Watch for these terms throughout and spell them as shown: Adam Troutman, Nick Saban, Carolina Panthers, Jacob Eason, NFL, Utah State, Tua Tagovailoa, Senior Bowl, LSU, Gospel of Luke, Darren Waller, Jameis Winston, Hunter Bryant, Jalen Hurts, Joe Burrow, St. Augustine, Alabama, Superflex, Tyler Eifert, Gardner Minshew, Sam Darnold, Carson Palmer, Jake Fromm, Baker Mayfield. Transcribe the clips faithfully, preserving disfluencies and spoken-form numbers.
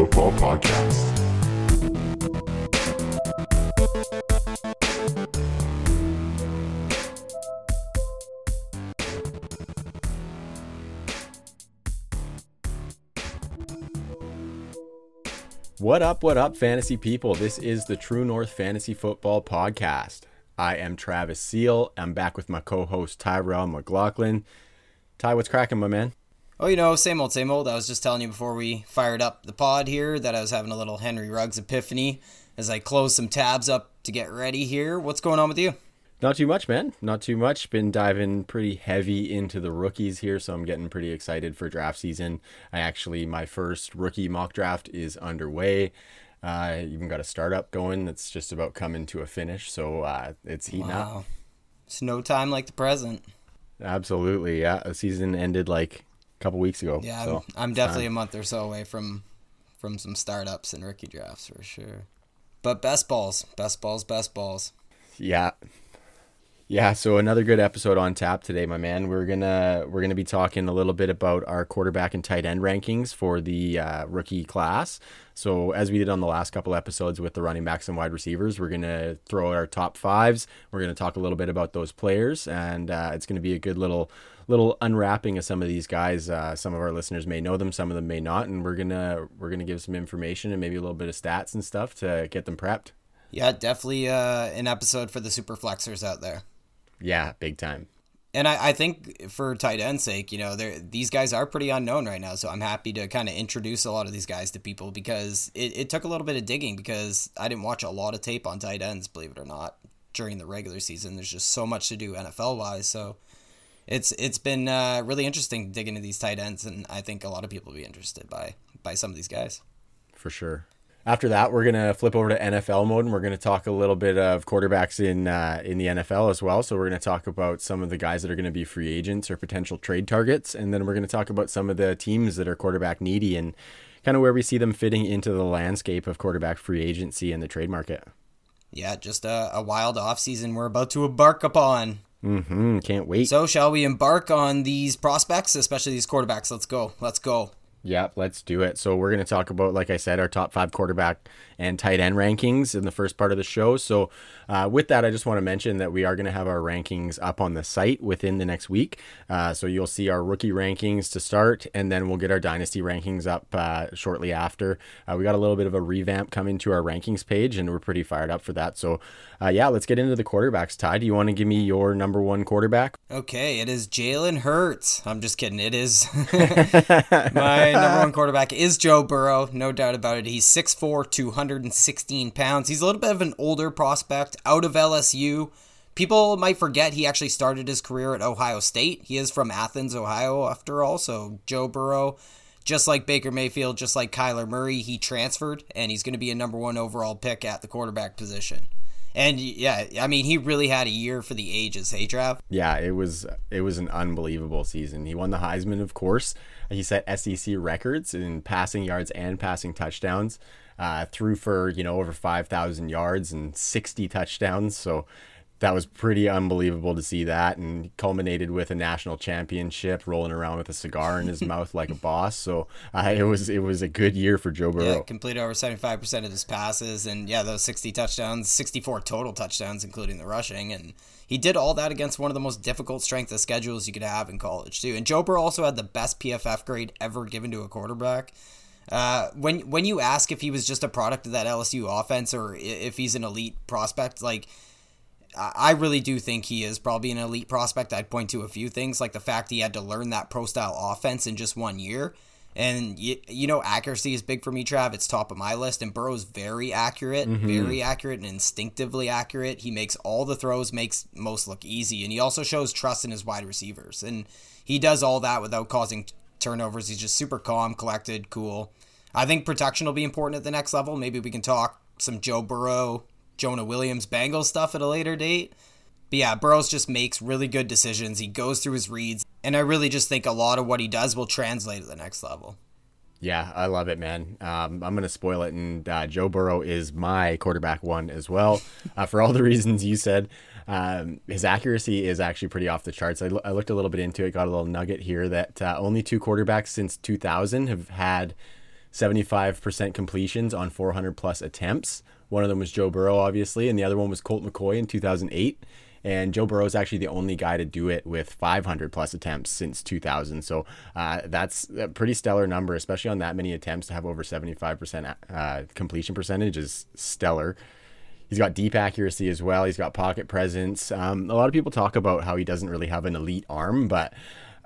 Football Podcast. What up, what up, fantasy people? This is the True North Fantasy Football Podcast. I am Travis Seal. I'm back with my co-host Tyrell McLaughlin. Ty, what's cracking, my man? Oh, you know, same old, same old. I was just telling you before we fired up the pod here that I was having a little Henry Ruggs epiphany as I closed some tabs up to get ready here. What's going on with you? Not too much, man. Not too much. Been diving pretty heavy into the rookies here, so I'm getting pretty excited for draft season. I actually, my first rookie mock draft is underway. I uh, even got a startup going that's just about coming to a finish, so uh, it's heating wow. up. It's no time like the present. Absolutely, yeah. The season ended like couple weeks ago. Yeah, so I'm, I'm definitely time. a month or so away from from some startups and rookie drafts for sure. But best balls, best balls, best balls. Yeah. Yeah, so another good episode on tap today, my man. We're going to we're going to be talking a little bit about our quarterback and tight end rankings for the uh, rookie class. So as we did on the last couple episodes with the running backs and wide receivers, we're going to throw out our top fives. We're going to talk a little bit about those players, and uh, it's going to be a good little little unwrapping of some of these guys. Uh, some of our listeners may know them, some of them may not, and we're going to we're going to give some information and maybe a little bit of stats and stuff to get them prepped. Yeah, definitely uh, an episode for the super flexers out there. Yeah, big time. And I, I think for tight end's sake, you know, these guys are pretty unknown right now. So I'm happy to kind of introduce a lot of these guys to people because it, it took a little bit of digging because I didn't watch a lot of tape on tight ends, believe it or not, during the regular season. There's just so much to do N F L-wise. So it's it's been uh, really interesting to dig into these tight ends, and I think a lot of people will be interested by by some of these guys. For sure. After that, we're going to flip over to N F L mode, and we're going to talk a little bit of quarterbacks in uh, in the N F L as well. So we're going to talk about some of the guys that are going to be free agents or potential trade targets, and then we're going to talk about some of the teams that are quarterback needy and kind of where we see them fitting into the landscape of quarterback free agency and the trade market. Yeah, just a, a wild offseason we're about to embark upon. Mm-hmm, can't wait. So shall we embark on these prospects, especially these quarterbacks? Let's go. Let's go. Yep, let's do it. So we're going to talk about, like I said, our top five quarterback and tight end rankings in the first part of the show. So uh, with that, I just want to mention that we are going to have our rankings up on the site within the next week. Uh, so you'll see our rookie rankings to start, and then we'll get our dynasty rankings up uh, shortly after. Uh, we got a little bit of a revamp coming to our rankings page, and we're pretty fired up for that. So uh, yeah, let's get into the quarterbacks. Ty, do you want to give me your number one quarterback? Okay, it is Jalen Hurts. I'm just kidding. It is my number one quarterback is Joe Burrow, no doubt about it. He's six foot four, two hundred sixteen pounds. He's a little bit of an older prospect out of L S U. People might forget he actually started his career at Ohio State. He is from Athens, Ohio, after all. So Joe Burrow, just like Baker Mayfield, just like Kyler Murray, he transferred, and he's going to be a number one overall pick at the quarterback position. And yeah, I mean, he really had a year for the ages, hey, Trav? Yeah, it was it was an unbelievable season. He won the Heisman, of course. He set S E C records in passing yards and passing touchdowns. Uh, threw for, you know, over five thousand yards and sixty touchdowns. So that was pretty unbelievable to see that, and culminated with a national championship, rolling around with a cigar in his mouth like a boss. So uh, it was it was a good year for Joe Burrow. Yeah, completed over seventy-five percent of his passes, and yeah, those sixty touchdowns, sixty-four total touchdowns, including the rushing. And he did all that against one of the most difficult strength of schedules you could have in college too. And Joe Burrow also had the best P F F grade ever given to a quarterback. Uh, when when you ask if he was just a product of that L S U offense or if he's an elite prospect, like, I really do think he is probably an elite prospect. I'd point to a few things, like the fact he had to learn that pro-style offense in just one year. And, you, you know, accuracy is big for me, Trav. It's top of my list. And Burrow's very accurate, mm-hmm. very accurate and instinctively accurate. He makes all the throws, makes most look easy. And he also shows trust in his wide receivers. And he does all that without causing turnovers. He's just super calm, collected, cool. I think protection will be important at the next level. Maybe we can talk some Joe Burrow, Jonah Williams, Bengals stuff at a later date. But yeah, Burrows just makes really good decisions. He goes through his reads, and I really just think a lot of what he does will translate to the next level. Yeah, I love it, man. Um, I'm going to spoil it, and uh, Joe Burrow is my quarterback one as well, uh, for all the reasons you said. Um, his accuracy is actually pretty off the charts. I, l- I looked a little bit into it, got a little nugget here that uh, only two quarterbacks since two thousand have had seventy-five percent completions on four hundred plus attempts. One of them was Joe Burrow, obviously, and the other one was Colt McCoy in two thousand eight. And Joe Burrow is actually the only guy to do it with five hundred plus attempts since two thousand. So uh, that's a pretty stellar number, especially on that many attempts to have over seventy-five percent uh, completion percentage is stellar. He's got deep accuracy as well. He's got pocket presence. Um, a lot of people talk about how he doesn't really have an elite arm, but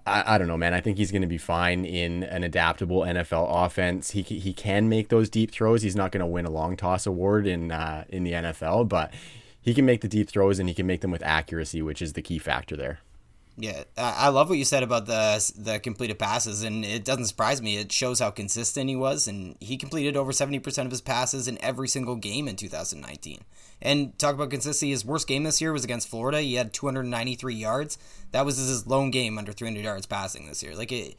I, I don't know, man. I think he's going to be fine in an adaptable N F L offense. He he can make those deep throws. He's not going to win a long toss award in uh, in the N F L, but he can make the deep throws and he can make them with accuracy, which is the key factor there. Yeah, I love what you said about the the completed passes, and it doesn't surprise me. It shows how consistent he was, and he completed over seventy percent of his passes in every single game in two thousand nineteen. And talk about consistency, his worst game this year was against Florida. He had two hundred ninety-three yards. That was his lone game under three hundred yards passing this year. Like, it,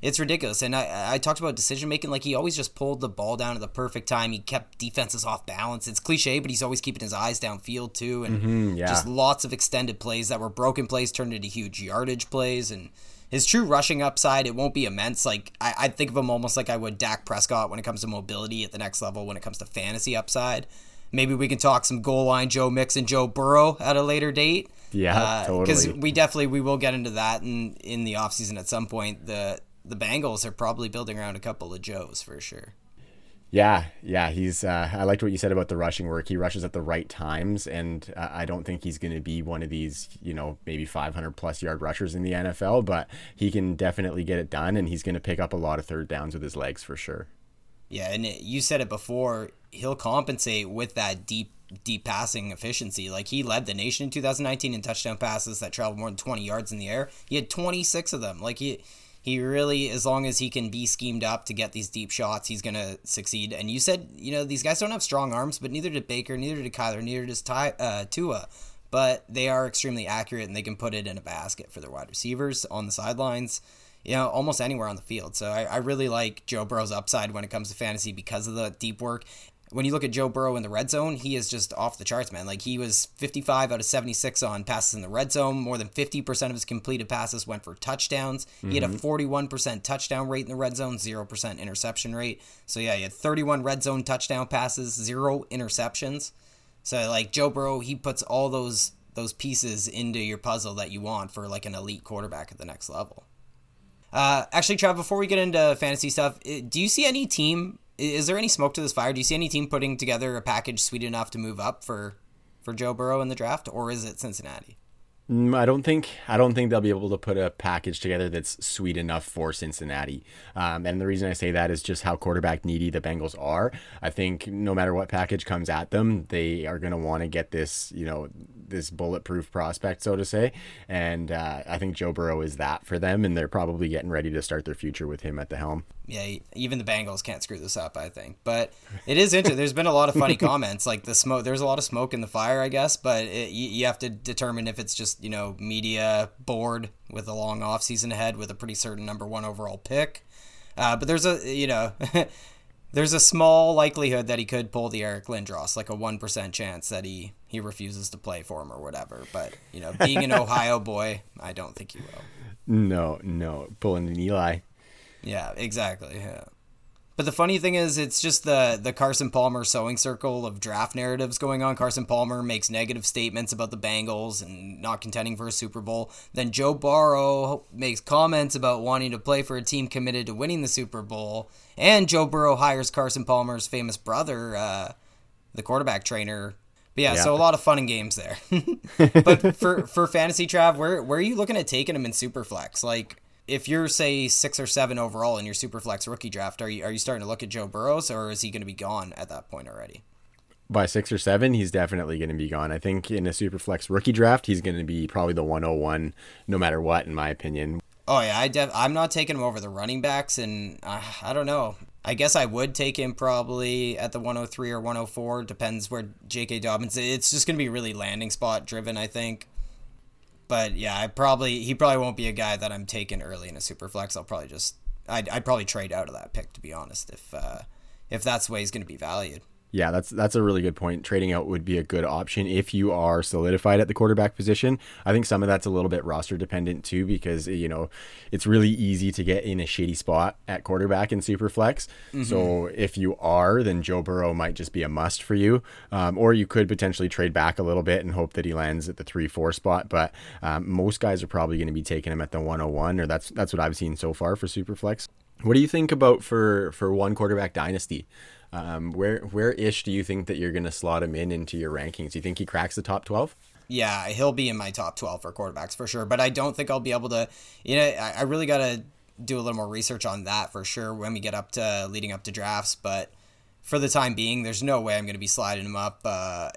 it's ridiculous. And I, I talked about decision-making. Like, he always just pulled the ball down at the perfect time. He kept defenses off balance. It's cliche, but he's always keeping his eyes downfield, too. And mm-hmm, yeah. just lots of extended plays that were broken plays turned into huge yardage plays. And his true rushing upside, it won't be immense. Like, I, I think of him almost like I would Dak Prescott when it comes to mobility at the next level, when it comes to fantasy upside. Maybe we can talk some goal line Joe Mix and Joe Burrow at a later date. Yeah, uh, totally. Because we definitely we will get into that in, in the offseason at some point. The The Bengals are probably building around a couple of Joes for sure. Yeah, yeah, he's. Uh, I liked what you said about the rushing work. He rushes at the right times, and uh, I don't think he's going to be one of these, you know, maybe five hundred plus yard rushers in the N F L, but he can definitely get it done, and he's going to pick up a lot of third downs with his legs for sure. Yeah, and it, you said it before. He'll compensate with that deep, deep passing efficiency. Like, he led the nation in two thousand nineteen in touchdown passes that traveled more than twenty yards in the air. He had twenty-six of them. Like he. He really, as long as he can be schemed up to get these deep shots, he's going to succeed. And you said, you know, these guys don't have strong arms, but neither did Baker, neither did Kyler, neither does Ty, uh, Tua. But they are extremely accurate, and they can put it in a basket for their wide receivers on the sidelines, you know, almost anywhere on the field. So I, I really like Joe Burrow's upside when it comes to fantasy because of the deep work. When you look at Joe Burrow in the red zone, he is just off the charts, man. Like, he was fifty-five out of seventy-six on passes in the red zone. More than fifty percent of his completed passes went for touchdowns. Mm-hmm. He had a forty-one percent touchdown rate in the red zone, zero percent interception rate. So, yeah, he had thirty-one red zone touchdown passes, zero interceptions. So, like, Joe Burrow, he puts all those those pieces into your puzzle that you want for, like, an elite quarterback at the next level. Uh, actually, Trav, before we get into fantasy stuff, do you see any team... Is there any smoke to this fire? Do you see any team putting together a package sweet enough to move up for, for Joe Burrow in the draft, or is it Cincinnati? I don't think I don't think they'll be able to put a package together that's sweet enough for Cincinnati. Um, and the reason I say that is just how quarterback needy the Bengals are. I think no matter what package comes at them, they are going to want to get this, you know, this bulletproof prospect, so to say. And uh, I think Joe Burrow is that for them, and they're probably getting ready to start their future with him at the helm. Yeah, even the Bengals can't screw this up, I think. But it is interesting. There's been a lot of funny comments, like the smoke. There's a lot of smoke in the fire, I guess. But it, you, you have to determine if it's just, you know, media bored with a long off season ahead with a pretty certain number one overall pick. Uh, but there's a, you know, there's a small likelihood that he could pull the Eric Lindros, like a one percent chance that he he refuses to play for him or whatever. But, you know, being an Ohio boy, I don't think he will. No, no, pulling an Eli. Yeah, exactly. Yeah. But the funny thing is, it's just the, the Carson Palmer sewing circle of draft narratives going on. Carson Palmer makes negative statements about the Bengals and not contending for a Super Bowl. Then Joe Burrow makes comments about wanting to play for a team committed to winning the Super Bowl. And Joe Burrow hires Carson Palmer's famous brother, uh, the quarterback trainer. But yeah, yeah, so a lot of fun and games there. But for, for fantasy, Trav, where, where are you looking at taking him in Superflex? Like, if you're, say, six or seven overall in your Superflex rookie draft, are you are you starting to look at Joe Burrows, or is he going to be gone at that point already? By six or seven, he's definitely going to be gone. I think in a Superflex rookie draft, he's going to be probably the one oh one no matter what, in my opinion. Oh, yeah, I def- I'm not taking him over the running backs, and uh, I don't know. I guess I would take him probably at the one oh three or one oh four. Depends where J K. Dobbins is. It's just going to be really landing spot driven, I think. But yeah, I probably he probably won't be a guy that I'm taking early in a super flex. I'll probably just I'd, I'd probably trade out of that pick, to be honest, if uh, if that's the way he's going to be valued. Yeah, that's that's a really good point. Trading out would be a good option if you are solidified at the quarterback position. I think some of that's a little bit roster dependent too, because, you know, it's really easy to get in a shitty spot at quarterback in Superflex. Mm-hmm. So if you are, then Joe Burrow might just be a must for you. Um, or you could potentially trade back a little bit and hope that he lands at the three four spot. But um, most guys are probably going to be taking him at the one oh one, or that's that's what I've seen so far for Superflex. What do you think about for, for one quarterback dynasty? Um, where where ish do you think that you're going to slot him in into your rankings? Do you think he cracks the top twelve? Yeah, he'll be in my top twelve for quarterbacks for sure. But I don't think I'll be able to, you know, I, I really got to do a little more research on that for sure when we get up to leading up to drafts. But for the time being, there's no way I'm going to be sliding him up uh,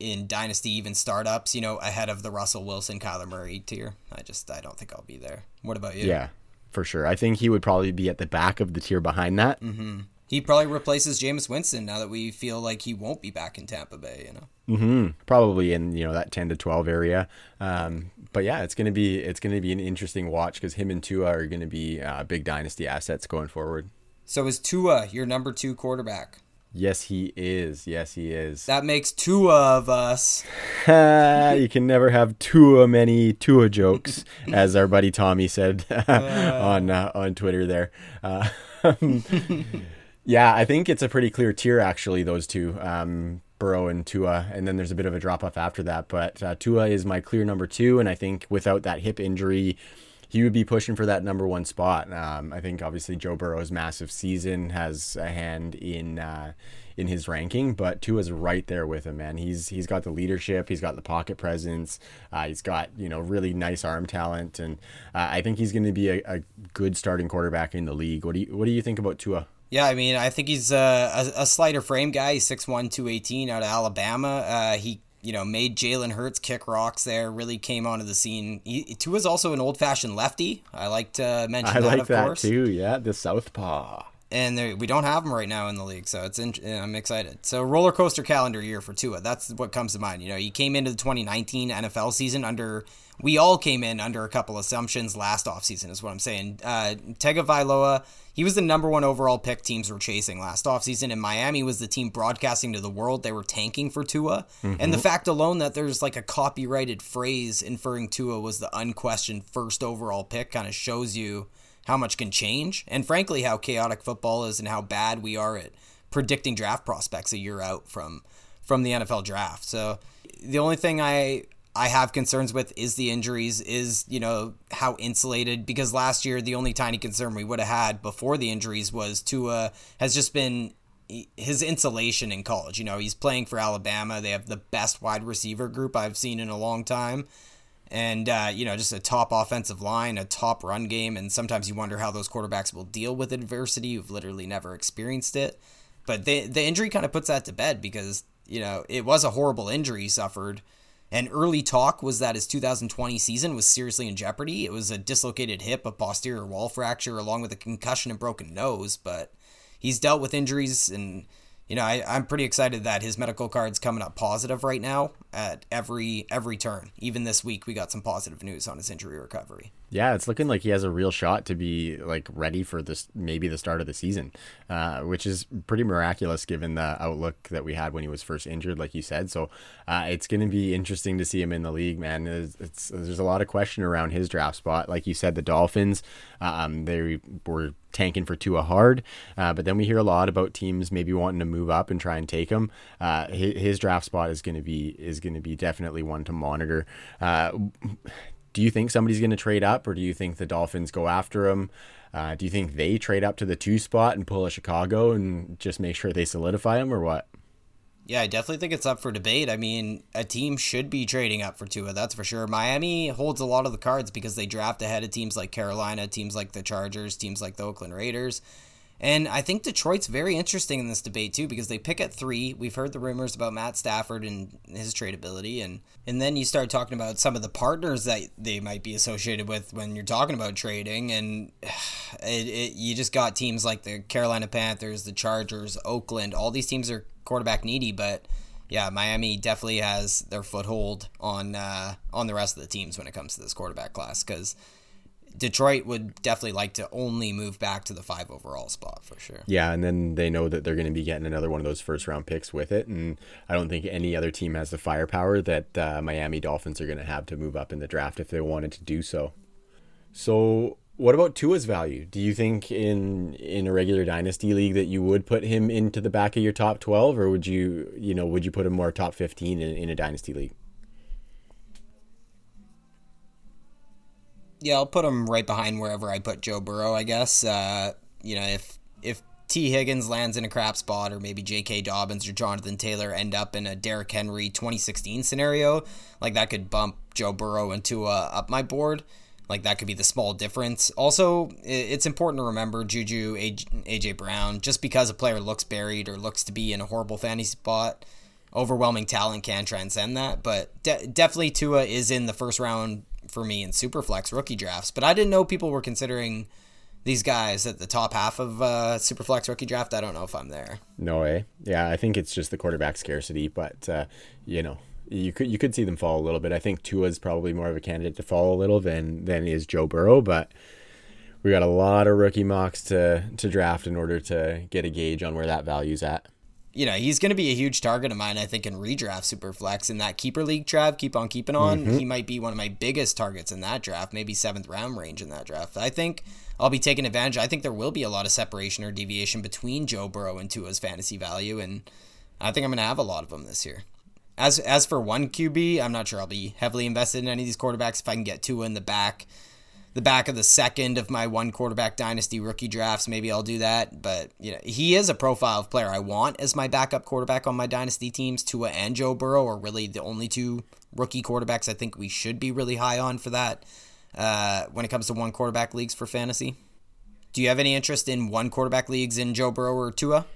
in dynasty, even startups, you know, ahead of the Russell Wilson, Kyler Murray tier. I just, I don't think I'll be there. What about you? Yeah, for sure. I think he would probably be at the back of the tier behind that. Mm-hmm. He probably replaces Jameis Winston now that we feel like he won't be back in Tampa Bay, you know. Mm-hmm. Probably in, you know, that ten to twelve area. Um, but yeah, it's going to be it's going to be an interesting watch because him and Tua are going to be uh, big dynasty assets going forward. So is Tua your number two quarterback? Yes, he is. Yes, he is. That makes two of us. You can never have too many Tua jokes, as our buddy Tommy said uh. on uh, on Twitter there. Uh, Yeah, I think it's a pretty clear tier, actually, those two, um, Burrow and Tua, and then there's a bit of a drop-off after that, but uh, Tua is my clear number two, and I think without that hip injury, he would be pushing for that number one spot. Um, I think, obviously, Joe Burrow's massive season has a hand in uh, in his ranking, but Tua's right there with him, man. He's He's got the leadership, he's got the pocket presence, uh, he's got, you know, really nice arm talent, and uh, I think he's going to be a, a good starting quarterback in the league. What do you, what do you think about Tua? Yeah, I mean, I think he's uh, a, a slighter frame guy. He's six one, two eighteen out of Alabama. Uh, he, you know, made Jalen Hurts kick rocks there, really came onto the scene. He, Tua's also an old-fashioned lefty. I like to mention I that, like of that course. I like that, too, yeah, the southpaw. And there, we don't have him right now in the league, so it's in, I'm excited. So roller coaster calendar year for Tua. That's what comes to mind. You know, he came into the twenty nineteen N F L season under – we all came in under a couple assumptions last offseason is what I'm saying. Uh, Tagovailoa, he was the number one overall pick teams were chasing last offseason, and Miami was the team broadcasting to the world they were tanking for Tua. Mm-hmm. And the fact alone that there's like a copyrighted phrase inferring Tua was the unquestioned first overall pick kind of shows you how much can change, and frankly, how chaotic football is and how bad we are at predicting draft prospects a year out from from the N F L draft. So the only thing I I have concerns with is the injuries, is, you know, how insulated, because last year, the only tiny concern we would have had before the injuries was Tua has just been his insulation in college. You know, he's playing for Alabama. They have the best wide receiver group I've seen in a long time. And, uh, you know, just a top offensive line, a top run game. And sometimes you wonder how those quarterbacks will deal with adversity. You've literally never experienced it. But the, the injury kind of puts that to bed because, you know, it was a horrible injury he suffered. And early talk was that his two thousand twenty season was seriously in jeopardy. It was a dislocated hip, a posterior wall fracture, along with a concussion and broken nose. But he's dealt with injuries and... You know, I, I'm pretty excited that his medical card's coming up positive right now at every every turn. Even this week, we got some positive news on his injury recovery. Yeah, it's looking like he has a real shot to be like ready for this, maybe the start of the season, uh, which is pretty miraculous given the outlook that we had when he was first injured, like you said. So uh, it's going to be interesting to see him in the league, man. It's, it's, there's a lot of question around his draft spot. Like you said, the Dolphins, um, they were tanking for Tua hard, uh, but then we hear a lot about teams maybe wanting to move up and try and take him. Uh, his, his draft spot is going to be is going to be definitely one to monitor. Uh, do you think somebody's going to trade up, or do you think the Dolphins go after him? Uh, do you think they trade up to the two spot and pull a Chicago and just make sure they solidify him, or what? Yeah, I definitely think it's up for debate. I mean, a team should be trading up for Tua, that's for sure. Miami holds a lot of the cards because they draft ahead of teams like Carolina, teams like the Chargers, teams like the Oakland Raiders. And I think Detroit's very interesting in this debate, too, because they pick at three. We've heard the rumors about Matt Stafford and his tradability. And, and then you start talking about some of the partners that they might be associated with when you're talking about trading. And it, it, you just got teams like the Carolina Panthers, the Chargers, Oakland. All these teams are quarterback needy, but yeah, Miami definitely has their foothold on uh on the rest of the teams when it comes to this quarterback class, because Detroit would definitely like to only move back to the five overall spot for sure. Yeah, and then they know that they're going to be getting another one of those first round picks with it, and I don't think any other team has the firepower that uh, Miami Dolphins are going to have to move up in the draft if they wanted to do so. So what about Tua's value? Do you think in in a regular dynasty league that you would put him into the back of your top twelve, or would you you know would you put him more top fifteen in, in a dynasty league? Yeah, I'll put him right behind wherever I put Joe Burrow, I guess. Uh, you know, if if T. Higgins lands in a crap spot, or maybe J K. Dobbins or Jonathan Taylor end up in a Derrick Henry twenty sixteen scenario, like that could bump Joe Burrow and Tua up my board. Like that could be the small difference. Also, it's important to remember Juju, A J. Brown, just because a player looks buried or looks to be in a horrible fantasy spot, overwhelming talent can transcend that. But de- definitely Tua is in the first round for me in Superflex rookie drafts, but I didn't know people were considering these guys at the top half of uh, Superflex rookie draft. I don't know if I'm there. No way. Yeah, I think it's just the quarterback scarcity, but uh, you know, you could you could see them fall a little bit. I think Tua's probably more of a candidate to fall a little than than is Joe Burrow, but we got a lot of rookie mocks to to draft in order to get a gauge on where that value's at. You know, he's going to be a huge target of mine, I think, in redraft Superflex. In that keeper league draft, keep on keeping on, mm-hmm. He might be one of my biggest targets in that draft, maybe seventh round range in that draft. I think I'll be taking advantage. I think there will be a lot of separation or deviation between Joe Burrow and Tua's fantasy value, and I think I'm going to have a lot of them this year. As as for one Q B, I'm not sure I'll be heavily invested in any of these quarterbacks. If I can get Tua in the back, the back of the second of my one quarterback dynasty rookie drafts, maybe I'll do that. But you know, he is a profile of player I want as my backup quarterback on my dynasty teams. Tua and Joe Burrow are really the only two rookie quarterbacks I think we should be really high on for that uh, when it comes to one quarterback leagues for fantasy. Do you have any interest in one quarterback leagues in Joe Burrow or Tua?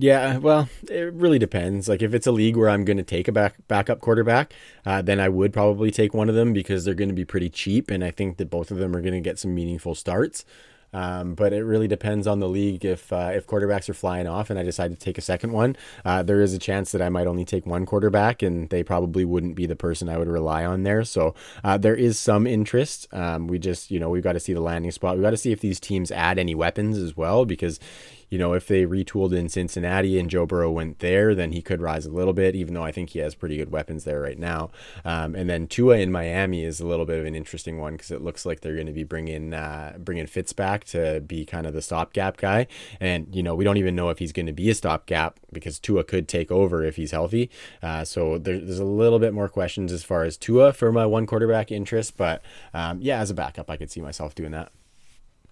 Yeah, well, it really depends. Like if it's a league where I'm going to take a back backup quarterback, uh, then I would probably take one of them because they're going to be pretty cheap, and I think that both of them are going to get some meaningful starts. Um, but it really depends on the league. If uh, if quarterbacks are flying off, and I decide to take a second one, uh, there is a chance that I might only take one quarterback, and they probably wouldn't be the person I would rely on there. So uh, there is some interest. Um, we just, you know, we've got to see the landing spot. We've got to see if these teams add any weapons as well, because. You know, if they retooled in Cincinnati and Joe Burrow went there, then he could rise a little bit, even though I think he has pretty good weapons there right now. Um, and then Tua in Miami is a little bit of an interesting one because it looks like they're going to be bringing, uh, bringing Fitz back to be kind of the stopgap guy. And, you know, we don't even know if he's going to be a stopgap because Tua could take over if he's healthy. Uh, so there, there's a little bit more questions as far as Tua for my one quarterback interest. But um, yeah, as a backup, I could see myself doing that.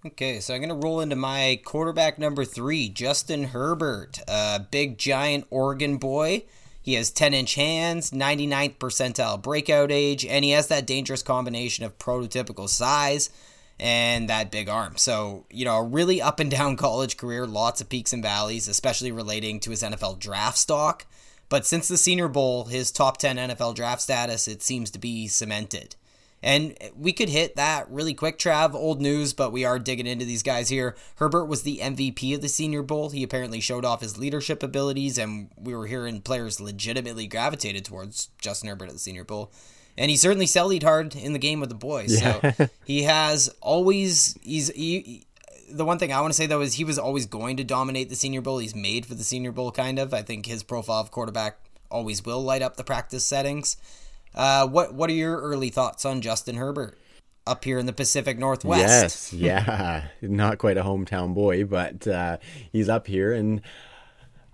Okay, so I'm going to roll into my quarterback number three, Justin Herbert, a big, giant Oregon boy. He has ten-inch hands, ninety-ninth percentile breakout age, and he has that dangerous combination of prototypical size and that big arm. So, you know, a really up-and-down college career, lots of peaks and valleys, especially relating to his N F L draft stock. But since the Senior Bowl, his top ten N F L draft status, it seems to be cemented. And we could hit that really quick, Trav, old news, but we are digging into these guys here. Herbert was the M V P of the Senior Bowl. He apparently showed off his leadership abilities, and we were hearing players legitimately gravitated towards Justin Herbert at the Senior Bowl. And he certainly sallied hard in the game with the boys. Yeah. So he has always, he's, he, the one thing I want to say, though, is he was always going to dominate the Senior Bowl. He's made for the Senior Bowl, kind of. I think his profile of quarterback always will light up the practice settings. Uh, what what are your early thoughts on Justin Herbert up here in the Pacific Northwest? Yes, yeah, not quite a hometown boy, but uh, he's up here, and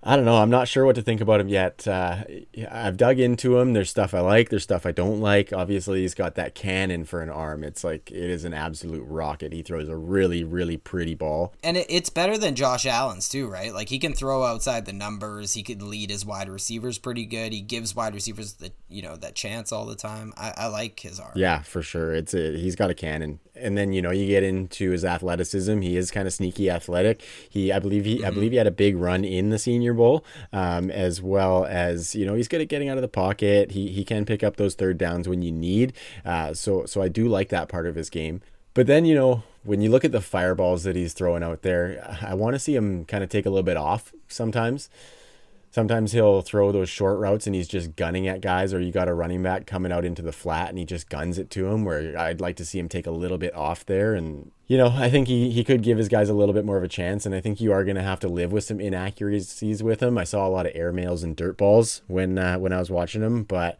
I don't know. I'm not sure what to think about him yet. Uh, I've dug into him. There's stuff I like. There's stuff I don't like. Obviously, he's got that cannon for an arm. It's like it is an absolute rocket. He throws a really, really pretty ball. And it, it's better than Josh Allen's too, right? Like he can throw outside the numbers. He could lead his wide receivers pretty good. He gives wide receivers the you know that chance all the time. I, I like his arm. Yeah, for sure. It's a, he's got a cannon. And then you know you get into his athleticism. He is kind of sneaky athletic. He I believe he mm-hmm. I believe he had a big run in the Senior Bowl, um, as well as you know he's good at getting out of the pocket. He he can pick up those third downs when you need. Uh, so so I do like that part of his game. But then you know when you look at the fireballs that he's throwing out there, I want to see him kind of take a little bit off sometimes. Sometimes he'll throw those short routes and he's just gunning at guys, or you got a running back coming out into the flat and he just guns it to him, where I'd like to see him take a little bit off there. And, you know, I think he, he could give his guys a little bit more of a chance. And I think you are going to have to live with some inaccuracies with him. I saw a lot of air mails and dirt balls when, uh, when I was watching him, but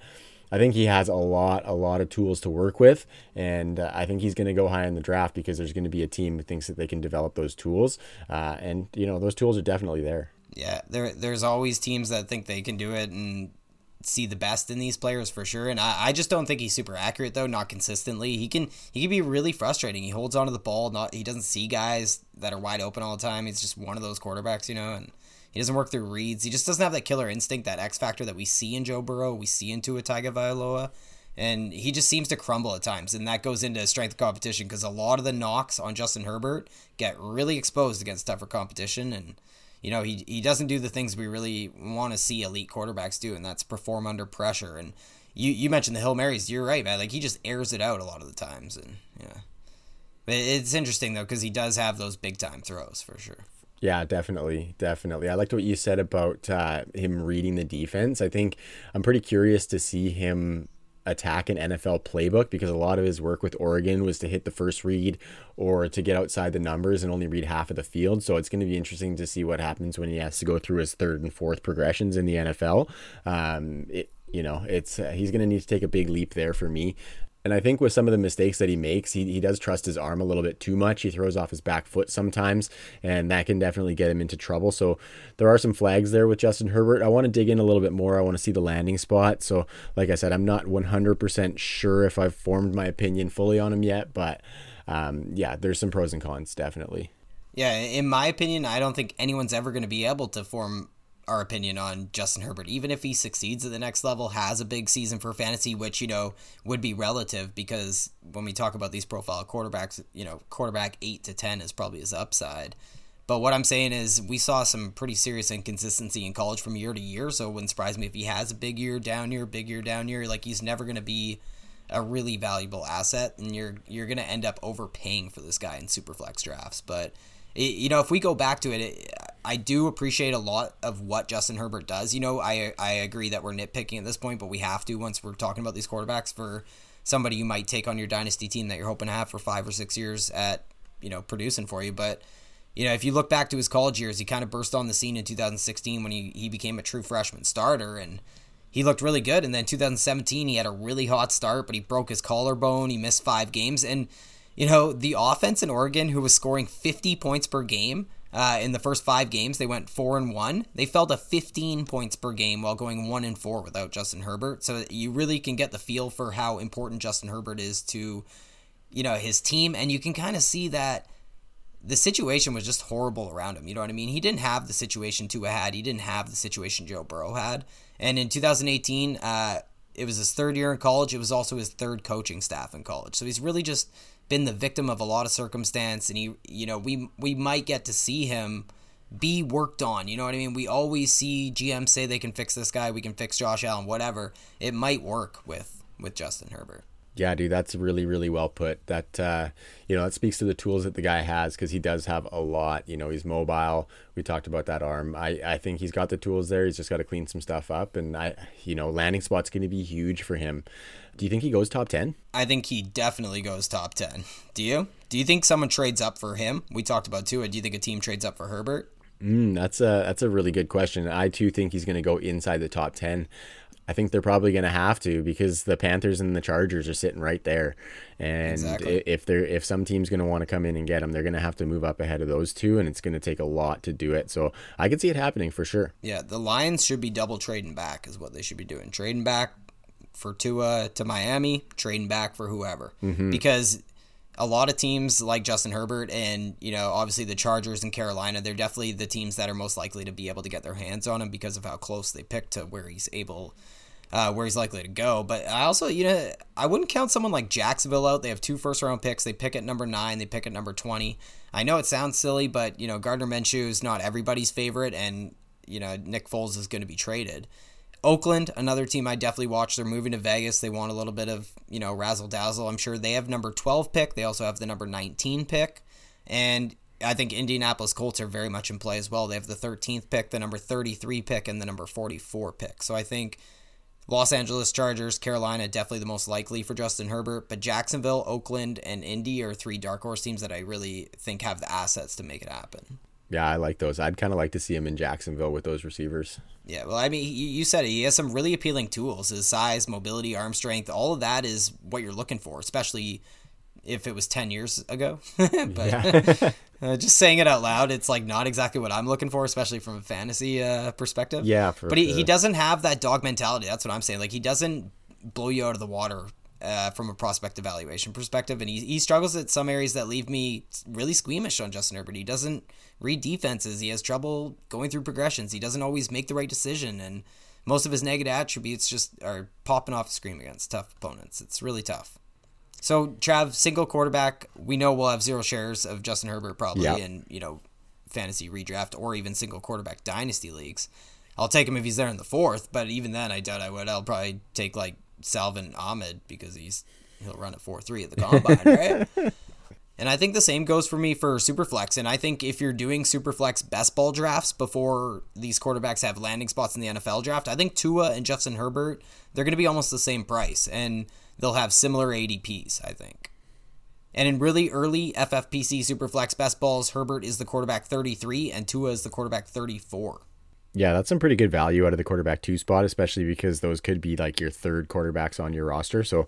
I think he has a lot, a lot of tools to work with. And uh, I think he's going to go high in the draft because there's going to be a team that thinks that they can develop those tools. Uh, and, you know, those tools are definitely there. Yeah, there there's always teams that think they can do it and see the best in these players for sure. And I, I just don't think he's super accurate, though, not consistently. He can he can be really frustrating. He holds onto the ball, not he doesn't see guys that are wide open all the time. He's just one of those quarterbacks, you know, and he doesn't work through reads. He just doesn't have that killer instinct, that X factor that we see in Joe Burrow, we see in Tua Tagovailoa. And he just seems to crumble at times, and that goes into strength competition because a lot of the knocks on Justin Herbert get really exposed against tougher competition. And you know, he he doesn't do the things we really want to see elite quarterbacks do, and that's perform under pressure. And you, you mentioned the Hail Marys. You're right, man. Like, he just airs it out a lot of the times. And, yeah. But it's interesting, though, because he does have those big-time throws for sure. Yeah, definitely. Definitely. I liked what you said about uh, him reading the defense. I think I'm pretty curious to see him attack an N F L playbook, because a lot of his work with Oregon was to hit the first read or to get outside the numbers and only read half of the field. So it's going to be interesting to see what happens when he has to go through his third and fourth progressions in the N F L. Um, it, you know, it's uh, he's going to need to take a big leap there for me. And I think with some of the mistakes that he makes, he, he does trust his arm a little bit too much. He throws off his back foot sometimes, and that can definitely get him into trouble. So there are some flags there with Justin Herbert. I want to dig in a little bit more. I want to see the landing spot. So like I said, I'm not one hundred percent sure if I've formed my opinion fully on him yet, but um, yeah, there's some pros and cons definitely. Yeah, in my opinion, I don't think anyone's ever going to be able to form our opinion on Justin Herbert, even if he succeeds at the next level, has a big season for fantasy, which, you know, would be relative, because when we talk about these profile quarterbacks, you know, quarterback eight to ten is probably his upside. But what I'm saying is we saw some pretty serious inconsistency in college from year to year. So it wouldn't surprise me if he has a big year, down year, big year, down year. Like, he's never going to be a really valuable asset, and you're, you're going to end up overpaying for this guy in superflex drafts. But you know, if we go back to it, it, I do appreciate a lot of what Justin Herbert does. You know, I I agree that we're nitpicking at this point, but we have to once we're talking about these quarterbacks. For somebody you might take on your dynasty team that you're hoping to have for five or six years at, you know, producing for you. But, you know, if you look back to his college years, he kind of burst on the scene in two thousand sixteen when he, he became a true freshman starter, and he looked really good. And then two thousand seventeen, he had a really hot start, but he broke his collarbone. He missed five games. And you know, the offense in Oregon, who was scoring fifty points per game uh, in the first five games, they went four and one. They fell to fifteen points per game while going one and four without Justin Herbert. So you really can get the feel for how important Justin Herbert is to, you know, his team. And you can kind of see that the situation was just horrible around him. You know what I mean? He didn't have the situation Tua had. He didn't have the situation Joe Burrow had. And in two thousand eighteen, uh, it was his third year in college. It was also his third coaching staff in college. So he's really just been the victim of a lot of circumstance, and he, you know, we we might get to see him be worked on. You know what I mean? We always see G Ms say they can fix this guy, we can fix Josh Allen, whatever. It might work with with Justin Herbert. Yeah, dude, that's really, really well put. That, uh, you know, that speaks to the tools that the guy has, because he does have a lot. You know, he's mobile. We talked about that arm. I, I think he's got the tools there. He's just got to clean some stuff up. And, I, you know, landing spot's going to be huge for him. Do you think he goes top ten? I think he definitely goes top ten. Do you? Do you think someone trades up for him? We talked about Tua. Do you think a team trades up for Herbert? Mm, that's a that's a really good question. I, too, think he's going to go inside the top ten. I think they're probably going to have to, because the Panthers and the Chargers are sitting right there. And exactly. if they're if some team's going to want to come in and get them, they're going to have to move up ahead of those two, and it's going to take a lot to do it. So I could see it happening for sure. Yeah, the Lions should be double trading back is what they should be doing. Trading back for Tua to Miami, trading back for whoever. Mm-hmm. Because a lot of teams like Justin Herbert and, you know, obviously the Chargers and Carolina, they're definitely the teams that are most likely to be able to get their hands on him because of how close they pick to where he's able, uh, where he's likely to go. But I also, you know, I wouldn't count someone like Jacksonville out. They have two first round picks. They pick at number nine, they pick at number twenty. I know it sounds silly, but, you know, Gardner Minshew is not everybody's favorite, and, you know, Nick Foles is going to be traded. Oakland, another team I definitely watch. They're moving to Vegas. They want a little bit of, you know, razzle-dazzle. I'm sure they have number twelve pick. They also have the number nineteen pick. And I think Indianapolis Colts are very much in play as well. They have the thirteenth pick, the number thirty-three pick, and the number forty-four pick. So I think Los Angeles Chargers, Carolina, definitely the most likely for Justin Herbert. But Jacksonville, Oakland, and Indy are three dark horse teams that I really think have the assets to make it happen. Yeah, I like those. I'd kind of like to see him in Jacksonville with those receivers. Yeah, well, I mean, you said it. He has some really appealing tools. His size, mobility, arm strength, all of that is what you're looking for, especially if it was ten years ago. But uh, just saying it out loud, it's like not exactly what I'm looking for, especially from a fantasy uh, perspective. Yeah, for But he, sure. he doesn't have that dog mentality. That's what I'm saying. Like, he doesn't blow you out of the water uh, from a prospect evaluation perspective. And he, he struggles at some areas that leave me really squeamish on Justin Herbert. He doesn't read defenses. He has trouble going through progressions. He doesn't always make the right decision. And most of his negative attributes just are popping off the screen against tough opponents. It's really tough. So, Trav, single quarterback, we know we'll have zero shares of Justin Herbert probably yep. in, you know, fantasy redraft or even single quarterback dynasty leagues. I'll take him if he's there in the fourth, but even then I doubt I would. I'll probably take, like, Salvin Ahmed because he's he'll run at four three at the combine, right? And I think the same goes for me for Superflex. And I think if you're doing Superflex best ball drafts before these quarterbacks have landing spots in the N F L draft, I think Tua and Justin Herbert, they're going to be almost the same price. And they'll have similar A D Ps, I think. And in really early F F P C Superflex best balls, Herbert is the quarterback thirty-three and Tua is the quarterback thirty-four. Yeah, that's some pretty good value out of the quarterback two spot, especially because those could be like your third quarterbacks on your roster. So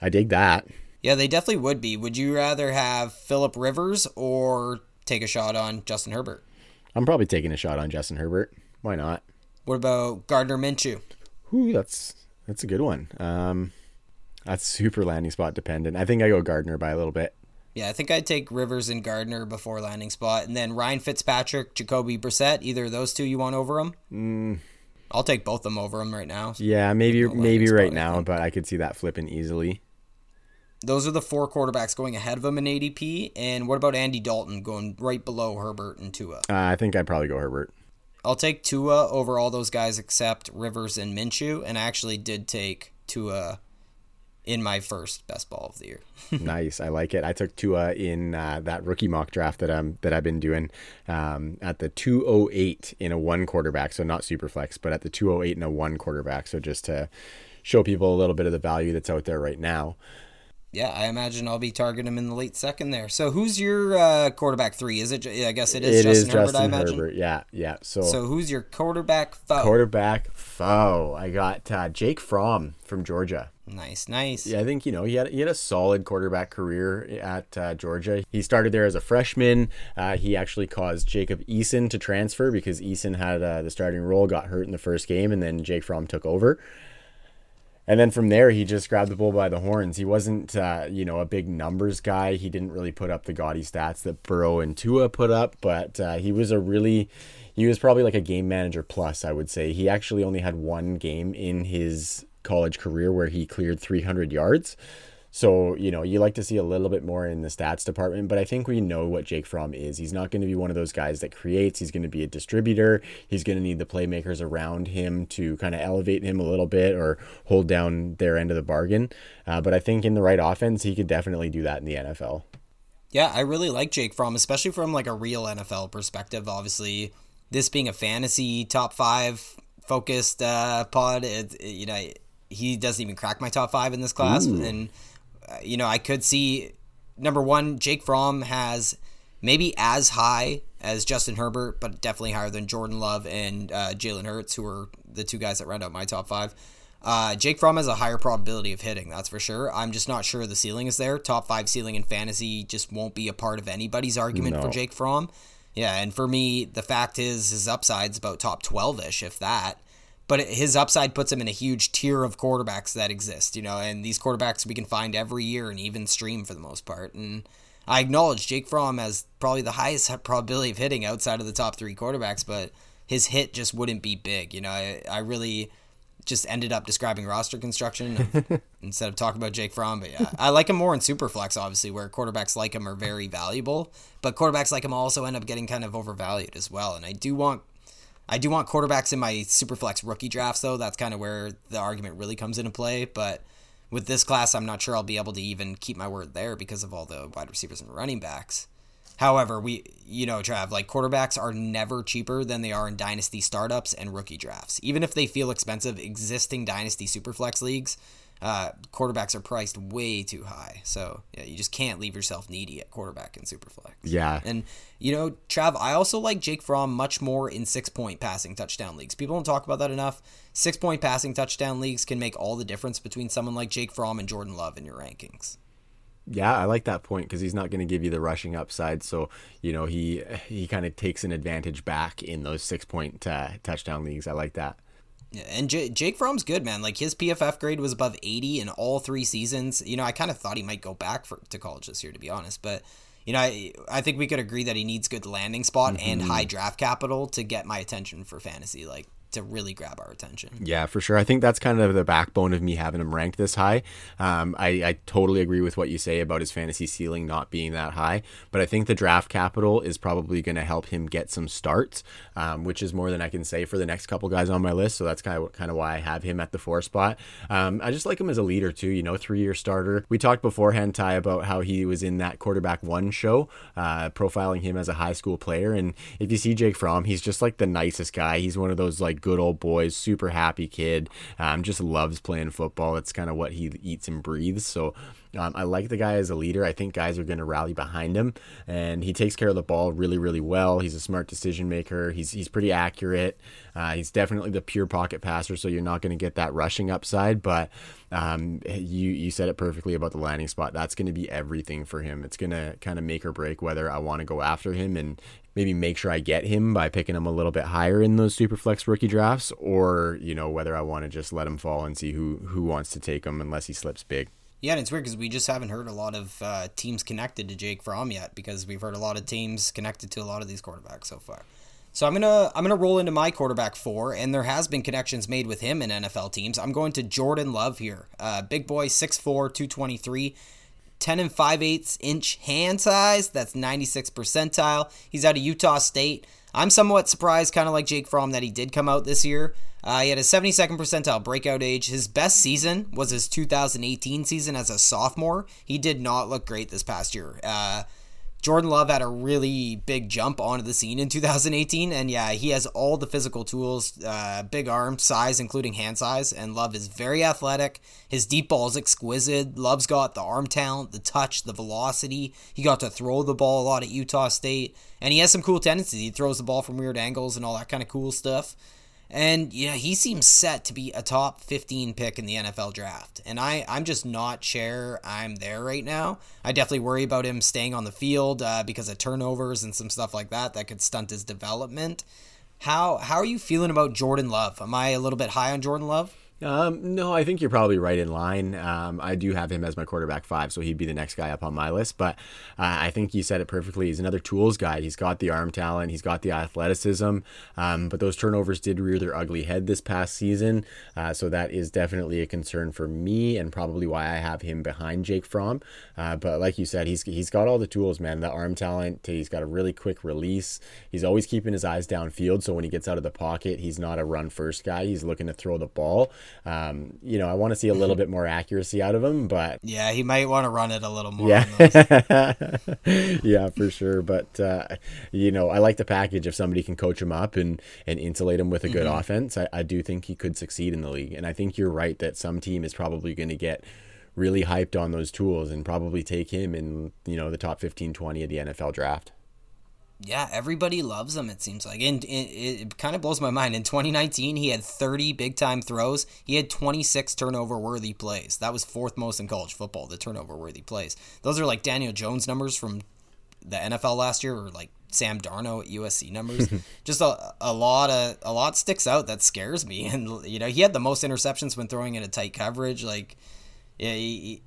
I dig that. Yeah, they definitely would be. Would you rather have Phillip Rivers or take a shot on Justin Herbert? I'm probably taking a shot on Justin Herbert. Why not? What about Gardner Minshew? Ooh, that's that's a good one. Um, that's super landing spot dependent. I think I go Gardner by a little bit. Yeah, I think I'd take Rivers and Gardner before landing spot. And then Ryan Fitzpatrick, Jacoby Brissett, either of those two you want over him? Mm. I'll take both of them over him right now. Yeah, maybe maybe spot, right now, I but I could see that flipping easily. Those are the four quarterbacks going ahead of him in A D P. And what about Andy Dalton going right below Herbert and Tua? Uh, I think I'd probably go Herbert. I'll take Tua over all those guys except Rivers and Minshew. And I actually did take Tua in my first best ball of the year. Nice. I like it. I took Tua in uh, that rookie mock draft that, I'm, that I've been doing um, at the two oh eight in a one quarterback. So not super flex, but at the two oh eight in a one quarterback. So just to show people a little bit of the value that's out there right now. Yeah, I imagine I'll be targeting him in the late second there. So who's your uh, quarterback three? Is it? I guess it is it Justin is Herbert, Justin I imagine. Herbert. Yeah, yeah. So, so who's your quarterback foe? Quarterback foe. I got uh, Jake Fromm from Georgia. Nice, nice. Yeah, I think, you know, he had he had a solid quarterback career at uh, Georgia. He started there as a freshman. Uh, he actually caused Jacob Eason to transfer because Eason had uh, the starting role, got hurt in the first game, and then Jake Fromm took over. And then from there, he just grabbed the bull by the horns. He wasn't, uh, you know, a big numbers guy. He didn't really put up the gaudy stats that Burrow and Tua put up, but uh, he was a really, he was probably like a game manager plus, I would say. He actually only had one game in his college career where he cleared three hundred yards. So, you know, you like to see a little bit more in the stats department, but I think we know what Jake Fromm is. He's not going to be one of those guys that creates. He's going to be a distributor. He's going to need the playmakers around him to kind of elevate him a little bit or hold down their end of the bargain. Uh, but I think in the right offense, he could definitely do that in the N F L. Yeah, I really like Jake Fromm, especially from like a real N F L perspective. Obviously, this being a fantasy top five focused uh, pod, it, it, you know, he doesn't even crack my top five in this class. Ooh. And you know, I could see, number one, Jake Fromm has maybe as high as Justin Herbert, but definitely higher than Jordan Love and uh, Jalen Hurts, who are the two guys that round out my top five. Uh, Jake Fromm has a higher probability of hitting, that's for sure. I'm just not sure the ceiling is there. Top five ceiling in fantasy just won't be a part of anybody's argument no. for Jake Fromm. Yeah, and for me, the fact is his upside's about top twelve-ish, if that. But his upside puts him in a huge tier of quarterbacks that exist, you know, and these quarterbacks we can find every year and even stream for the most part. And I acknowledge Jake Fromm has probably the highest probability of hitting outside of the top three quarterbacks, but his hit just wouldn't be big. You know, I, I really just ended up describing roster construction instead of talking about Jake Fromm. But yeah, I like him more in Superflex, obviously, where quarterbacks like him are very valuable, but quarterbacks like him also end up getting kind of overvalued as well. And I do want I do want quarterbacks in my Superflex rookie drafts, though. That's kind of where the argument really comes into play. But with this class, I'm not sure I'll be able to even keep my word there because of all the wide receivers and running backs. However, we, you know, Trav, like quarterbacks are never cheaper than they are in dynasty startups and rookie drafts. Even if they feel expensive, existing dynasty superflex leagues, uh, quarterbacks are priced way too high. So yeah, you just can't leave yourself needy at quarterback and superflex. Yeah. And, you know, Trav, I also like Jake Fromm much more in six-point passing touchdown leagues. People don't talk about that enough. Six-point passing touchdown leagues can make all the difference between someone like Jake Fromm and Jordan Love in your rankings. Yeah, I like that point because he's not going to give you the rushing upside. So, you know, he he kind of takes an advantage back in those six-point uh, touchdown leagues. I like that. Yeah, and J- Jake Fromm's good, man. Like, his P F F grade was above eighty in all three seasons. You know, I kind of thought he might go back for, to college this year, to be honest. But, you know, I, I think we could agree that he needs good landing spot mm-hmm. and high draft capital to get my attention for fantasy, like, to really grab our attention. Yeah, for sure. I think that's kind of the backbone of me having him ranked this high. Um, I, I totally agree with what you say about his fantasy ceiling not being that high, but I think the draft capital is probably going to help him get some starts, um, which is more than I can say for the next couple guys on my list. So that's kind of, kind of why I have him at the four spot. Um, I just like him as a leader too, you know, three-year starter. We talked beforehand, Ty, about how he was in that quarterback one show, uh, profiling him as a high school player. And if you see Jake Fromm, he's just like the nicest guy. He's one of those like good old boys, super happy kid, um, just loves playing football. It's kind of what he eats and breathes. So um, I like the guy as a leader. I think guys are going to rally behind him, and he takes care of the ball really, really well. He's a smart decision maker. He's he's pretty accurate. Uh, he's definitely the pure pocket passer, so you're not going to get that rushing upside, but um, you, you said it perfectly about the landing spot. That's going to be everything for him. It's going to kind of make or break whether I want to go after him and maybe make sure I get him by picking him a little bit higher in those super flex rookie drafts, or, you know, whether I want to just let him fall and see who, who wants to take him unless he slips big. Yeah, and it's weird because we just haven't heard a lot of uh, teams connected to Jake Fromm yet, because we've heard a lot of teams connected to a lot of these quarterbacks so far. So I'm going to I'm gonna roll into my quarterback four, and there has been connections made with him in N F L teams. I'm going to Jordan Love here. Uh, big boy, six foot four, two twenty-three, ten and five eighths inch hand size. That's ninety-sixth percentile. He's out of Utah State. I'm somewhat surprised, kind of like Jake Fromm, that he did come out this year. Uh, he had a seventy-second percentile breakout age. His best season was his two thousand eighteen season as a sophomore. He did not look great this past year. Uh, Jordan Love had a really big jump onto the scene in two thousand eighteen, and yeah, he has all the physical tools, uh, big arm size, including hand size, and Love is very athletic. His deep ball is exquisite. Love's got the arm talent, the touch, the velocity. He got to throw the ball a lot at Utah State, and he has some cool tendencies. He throws the ball from weird angles and all that kind of cool stuff. And yeah, he seems set to be a top fifteen pick in the N F L draft. And I, I'm just not sure I'm there right now. I definitely worry about him staying on the field uh, because of turnovers and some stuff like that that could stunt his development. How how are you feeling about Jordan Love? Am I a little bit high on Jordan Love? Um, no, I think you're probably right in line. Um, I do have him as my quarterback five, so he'd be the next guy up on my list. But uh, I think you said it perfectly. He's another tools guy. He's got the arm talent. He's got the athleticism. Um, but those turnovers did rear their ugly head this past season. Uh, so that is definitely a concern for me and probably why I have him behind Jake Fromm. Uh, but like you said, he's he's got all the tools, man. The arm talent. He's got a really quick release. He's always keeping his eyes downfield. So when he gets out of the pocket, he's not a run first guy. He's looking to throw the ball. Um, you know, I want to see a little bit more accuracy out of him, but yeah, he might want to run it a little more. Yeah, yeah, for sure. But uh, you know, I like the package. If somebody can coach him up and and insulate him with a good mm-hmm. offense, I, I do think he could succeed in the league. And I think you're right that some team is probably going to get really hyped on those tools and probably take him in, you know, the top fifteen, twenty of the N F L draft. Yeah, everybody loves him, it seems like. And it, it kind of blows my mind. In twenty nineteen, he had thirty big-time throws. He had twenty-six turnover-worthy plays. That was fourth most in college football, the turnover-worthy plays. Those are like Daniel Jones numbers from the N F L last year, or like Sam Darnold at U S C numbers. Just a, a lot of a lot sticks out that scares me. And, you know, he had the most interceptions when throwing in a tight coverage. Like, yeah, he,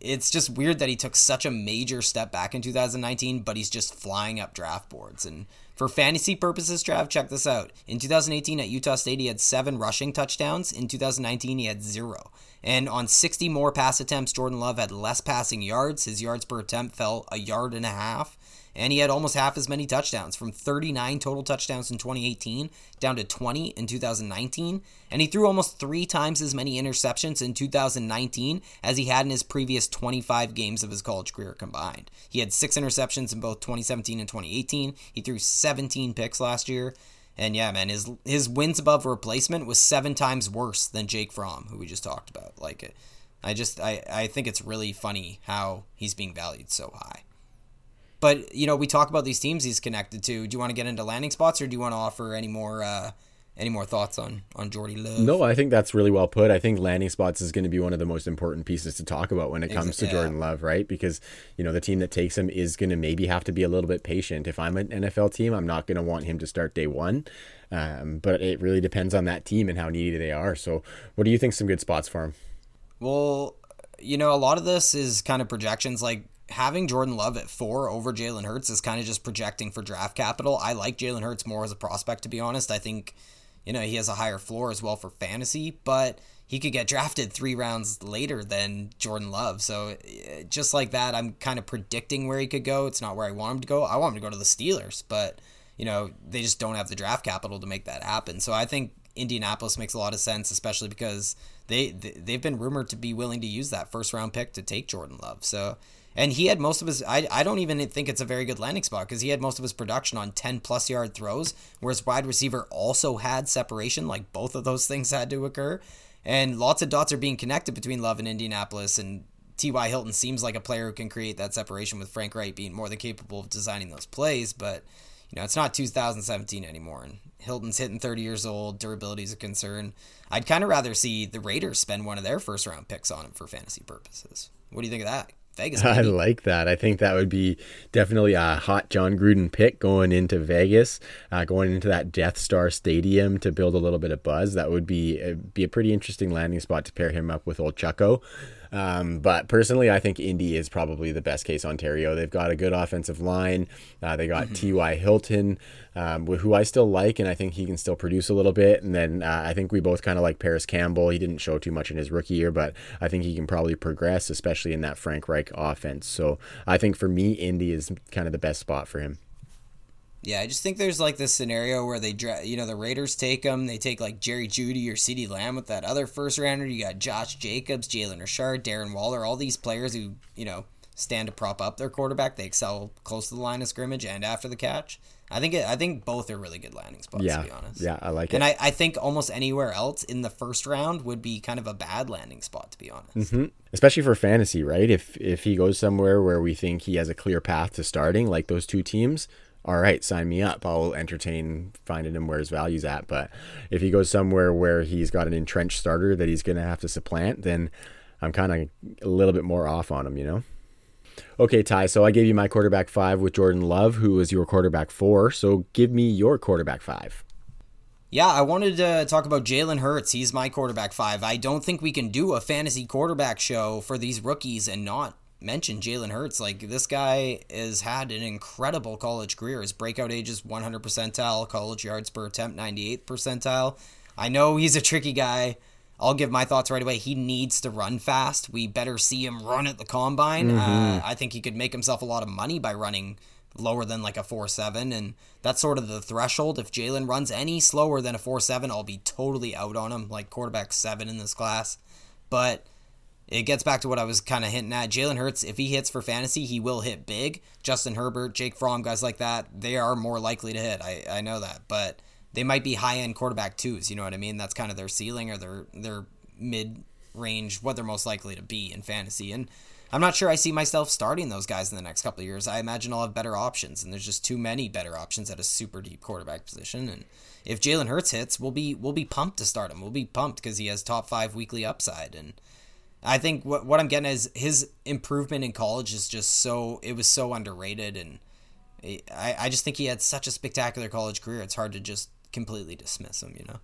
it's just weird that he took such a major step back in two thousand nineteen, but he's just flying up draft boards. And for fantasy purposes, Trav, check this out. In two thousand eighteen at Utah State, he had seven rushing touchdowns. In two thousand nineteen, he had zero. And on sixty more pass attempts, Jordan Love had less passing yards. His yards per attempt fell a yard and a half. And he had almost half as many touchdowns, from thirty-nine total touchdowns in twenty eighteen down to twenty in two thousand nineteen. And he threw almost three times as many interceptions in two thousand nineteen as he had in his previous twenty-five games of his college career combined. He had six interceptions in both twenty seventeen and twenty eighteen. He threw seventeen picks last year. And yeah, man, his his wins above replacement was seven times worse than Jake Fromm, who we just talked about. Like, I just I, I think it's really funny how he's being valued so high. But, you know, we talk about these teams he's connected to. Do you want to get into landing spots, or do you want to offer any more uh, any more thoughts on, on Jordy Love? No, I think that's really well put. I think landing spots is going to be one of the most important pieces to talk about when it comes exactly. to Jordan Love, right? Because, you know, the team that takes him is going to maybe have to be a little bit patient. If I'm an N F L team, I'm not going to want him to start day one. Um, but it really depends on that team and how needy they are. So what do you think some good spots for him? Well, you know, a lot of this is kind of projections. Like, having Jordan Love at four over Jalen Hurts is kind of just projecting for draft capital. I like Jalen Hurts more as a prospect, to be honest. I think, you know, he has a higher floor as well for fantasy, but he could get drafted three rounds later than Jordan Love. So just like that, I'm kind of predicting where he could go. It's not where I want him to go. I want him to go to the Steelers, but, you know, they just don't have the draft capital to make that happen. So I think Indianapolis makes a lot of sense, especially because they, they've been rumored to be willing to use that first round pick to take Jordan Love. So, and he had most of his, I, I don't even think it's a very good landing spot, because he had most of his production on ten plus yard throws, whereas wide receiver also had separation. Like, both of those things had to occur. And lots of dots are being connected between Love and Indianapolis, and T Y. Hilton seems like a player who can create that separation, with Frank Reich being more than capable of designing those plays. But, you know, it's not two thousand seventeen anymore, and Hilton's hitting thirty years old. Durability is a concern. I'd kind of rather see the Raiders spend one of their first round picks on him for fantasy purposes. What do you think of that? Vegas, I like that. I think that would be definitely a hot John Gruden pick going into Vegas, uh, going into that Death Star Stadium to build a little bit of buzz. That would be a, be a pretty interesting landing spot to pair him up with old Chucko. Um, but personally, I think Indy is probably the best case Ontario. They've got a good offensive line. Uh, they got mm-hmm. T Y. Hilton, um, who I still like, and I think he can still produce a little bit. And then uh, I think we both kind of like Paris Campbell. He didn't show too much in his rookie year, but I think he can probably progress, especially in that Frank Reich offense. So I think for me, Indy is kind of the best spot for him. Yeah, I just think there's like this scenario where they, you know, the Raiders take him. They take like Jerry Jeudy or CeeDee Lamb with that other first rounder. You got Josh Jacobs, Jalen Richard, Darren Waller, all these players who, you know, stand to prop up their quarterback. They excel close to the line of scrimmage and after the catch. I think it, I think both are really good landing spots, yeah, to be honest. Yeah, I like it. And I, I think almost anywhere else in the first round would be kind of a bad landing spot, to be honest. Mm-hmm. Especially for fantasy, right? If if he goes somewhere where we think he has a clear path to starting, like those two teams, all right, sign me up. I'll entertain finding him where his value's at. But if he goes somewhere where he's got an entrenched starter that he's going to have to supplant, then I'm kind of a little bit more off on him, you know? Okay, Ty, so I gave you my quarterback five with Jordan Love, who was your quarterback four. So give me your quarterback five. Yeah, I wanted to talk about Jalen Hurts. He's my quarterback five. I don't think we can do a fantasy quarterback show for these rookies and not mention Jalen Hurts. Like, this guy has had an incredible college career. His breakout age is one hundred percentile, college yards per attempt ninety-eighth percentile. I know he's a tricky guy. I'll give my thoughts right away. He needs to run fast. We better see him run at the combine. Mm-hmm. Uh, I think he could make himself a lot of money by running lower than like a four seven, and that's sort of the threshold. If Jalen runs any slower than a four seven, I'll be totally out on him, like quarterback seven in this class. But it gets back to what I was kind of hinting at. Jalen Hurts, if he hits for fantasy, he will hit big. Justin Herbert, Jake Fromm, guys like that, they are more likely to hit. I, I know that. But they might be high-end quarterback twos, you know what I mean? That's kind of their ceiling, or their, their mid-range, what they're most likely to be in fantasy. And I'm not sure I see myself starting those guys in the next couple of years. I imagine I'll have better options, and there's just too many better options at a super deep quarterback position. And if Jalen Hurts hits, we'll be, we'll be pumped to start him. We'll be pumped because he has top five weekly upside. And I think what what I'm getting is his improvement in college is just so, it was so underrated. And I, I just think he had such a spectacular college career. It's hard to just completely dismiss him, you know?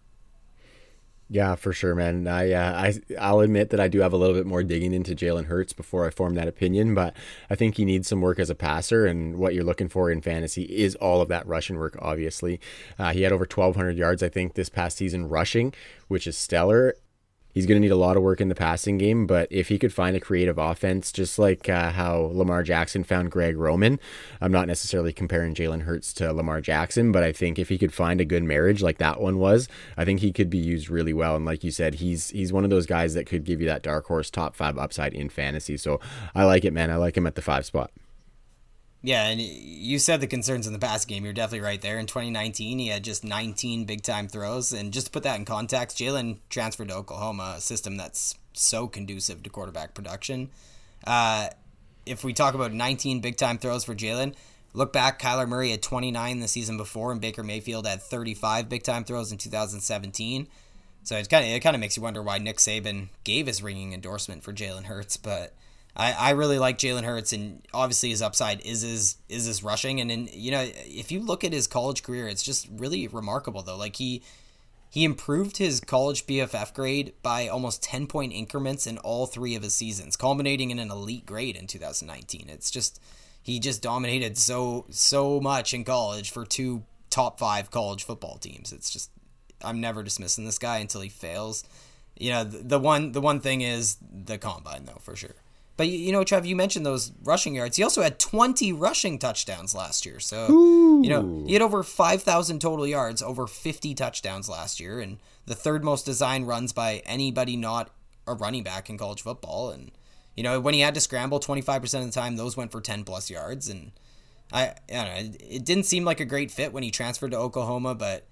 Yeah, for sure, man. I, uh, I, I'll admit that I do have a little bit more digging into Jalen Hurts before I form that opinion, but I think he needs some work as a passer, and what you're looking for in fantasy is all of that rushing work, obviously. Uh, he had over twelve hundred yards, I think, this past season rushing, which is stellar. He's going to need a lot of work in the passing game, but if he could find a creative offense, just like uh, how Lamar Jackson found Greg Roman, I'm not necessarily comparing Jalen Hurts to Lamar Jackson, but I think if he could find a good marriage like that one was, I think he could be used really well. And like you said, he's he's one of those guys that could give you that dark horse top five upside in fantasy. So I like it, man. I like him at the five spot. Yeah, and you said the concerns in the past game. You're definitely right there. In twenty nineteen, he had just nineteen big-time throws. And just to put that in context, Jalen transferred to Oklahoma, a system that's so conducive to quarterback production. Uh, if we talk about nineteen big-time throws for Jalen, look back, Kyler Murray had twenty-nine the season before, and Baker Mayfield had thirty-five big-time throws in two thousand seventeen. So it's kind of, it kind of makes you wonder why Nick Saban gave his ringing endorsement for Jalen Hurts, but... I, I really like Jalen Hurts, and obviously his upside is his, is his rushing. And, in, you know, if you look at his college career, it's just really remarkable, though. Like, he he improved his college B F F grade by almost ten-point increments in all three of his seasons, culminating in an elite grade in two thousand nineteen. It's just, he just dominated so, so much in college for two top-five college football teams. It's just, I'm never dismissing this guy until he fails. You know, the, the one the one thing is the combine, though, for sure. But, you know, Trev, you mentioned those rushing yards. He also had twenty rushing touchdowns last year. So, Ooh. you know, he had over five thousand total yards, over fifty touchdowns last year, and the third most designed runs by anybody not a running back in college football. And, you know, when he had to scramble twenty-five percent of the time, those went for ten-plus yards. And, I, I don't know, it didn't seem like a great fit when he transferred to Oklahoma, but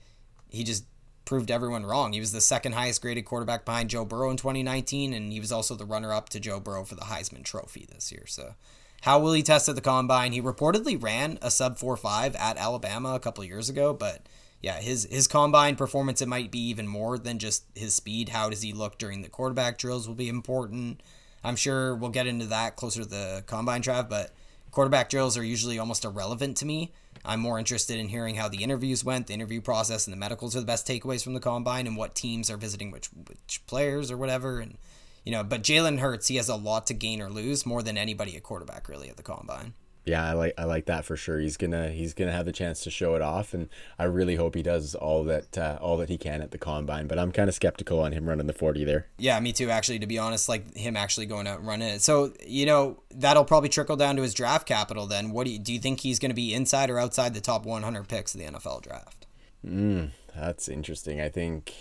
he just proved everyone wrong. He was the second highest graded quarterback behind Joe Burrow in twenty nineteen, and he was also the runner-up to Joe Burrow for the Heisman Trophy this year. So how will he test at the Combine? He reportedly ran a sub four five at Alabama a couple of years ago, but yeah, his his Combine performance, it might be even more than just his speed. How does he look during the quarterback drills will be important. I'm sure we'll get into that closer to the Combine, Trav, but quarterback drills are usually almost irrelevant to me. I'm more interested in hearing how the interviews went, the interview process, and the medicals are the best takeaways from the Combine, and what teams are visiting which which players or whatever. And you know, but Jalen Hurts, he has a lot to gain or lose more than anybody at quarterback really at the Combine. Yeah, I like I like that for sure. He's gonna he's gonna have the chance to show it off, and I really hope he does all that uh, all that he can at the Combine. But I'm kind of skeptical on him running the forty there. Yeah, me too. Actually, to be honest, like him actually going out and running it. So you know that'll probably trickle down to his draft capital. Then, what do you do? You think he's gonna be inside or outside the top one hundred picks of the N F L draft? Mm, that's interesting. I think.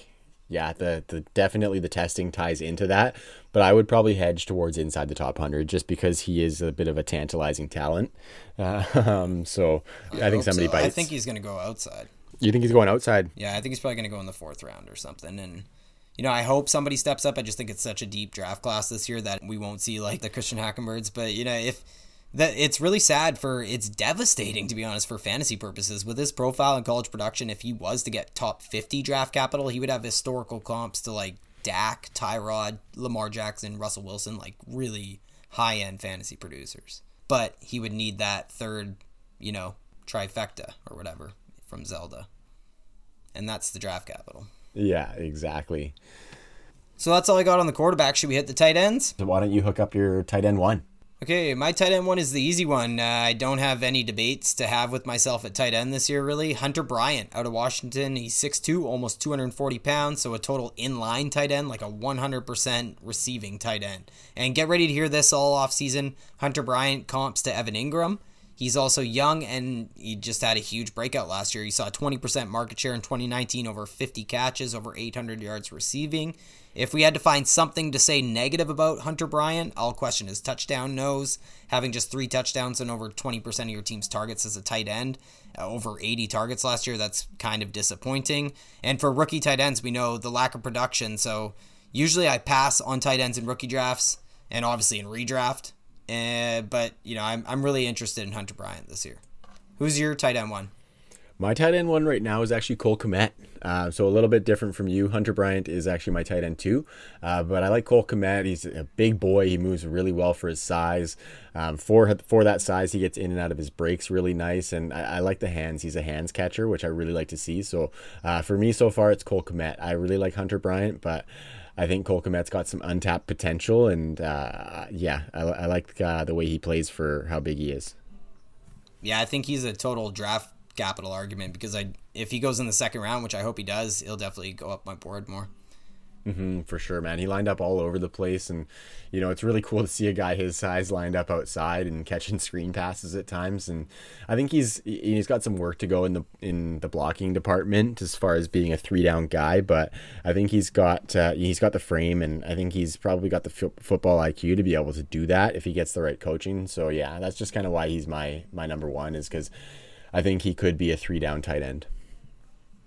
Yeah, the, the definitely the testing ties into that, but I would probably hedge towards inside the top one hundred just because he is a bit of a tantalizing talent. Uh, um, so I, I think somebody so. bites. I think he's going to go outside. You think he's going outside? Yeah, I think he's probably going to go in the fourth round or something. And, you know, I hope somebody steps up. I just think it's such a deep draft class this year that we won't see like the Christian Hackenbergs. But, you know, if that it's really sad for it's devastating, to be honest, for fantasy purposes. With his profile in college production, if he was to get top fifty draft capital, he would have historical comps to like Dak, Tyrod, Lamar Jackson, Russell Wilson, like really high-end fantasy producers. But he would need that third, you know, trifecta or whatever from Zelda. And that's the draft capital. Yeah, exactly. So that's all I got on the quarterback. Should we hit the tight ends? So why don't you hook up your tight end one? Okay, my tight end one is the easy one. Uh, I don't have any debates to have with myself at tight end this year, really. Hunter Bryant out of Washington. He's six foot two, almost two hundred forty pounds, so a total inline tight end, like a one hundred percent receiving tight end. And get ready to hear this all offseason. Hunter Bryant comps to Evan Ingram. He's also young, and he just had a huge breakout last year. He saw twenty percent market share in twenty nineteen, over fifty catches, over eight hundred yards receiving. If we had to find something to say negative about Hunter Bryant, I'll question his touchdown nose. Having just three touchdowns and over twenty percent of your team's targets as a tight end, uh, over eighty targets last year, that's kind of disappointing. And for rookie tight ends, we know the lack of production. So usually I pass on tight ends in rookie drafts and obviously in redraft. Uh, but, you know, I'm I'm really interested in Hunter Bryant this year. Who's your tight end one? My tight end one right now is actually Cole Kmet. Uh, so a little bit different from you. Hunter Bryant is actually my tight end too. Uh, but I like Cole Kmet. He's a big boy. He moves really well for his size. Um, for for that size, he gets in and out of his breaks really nice. And I, I like the hands. He's a hands catcher, which I really like to see. So uh, for me so far, it's Cole Kmet. I really like Hunter Bryant, but I think Cole Kmet's got some untapped potential, and uh, yeah, I, I like uh, the way he plays for how big he is. Yeah, I think he's a total draft capital argument because I, if he goes in the second round, which I hope he does, he'll definitely go up my board more. Mm-hmm, for sure, man. He lined up all over the place, and you know, it's really cool to see a guy his size lined up outside and catching screen passes at times. And I think he's he's got some work to go in the in the blocking department as far as being a three down guy, but I think he's got uh, he's got the frame, and I think he's probably got the f- football I Q to be able to do that if he gets the right coaching. So yeah, that's just kind of why he's my my number one, is because I think he could be a three down tight end.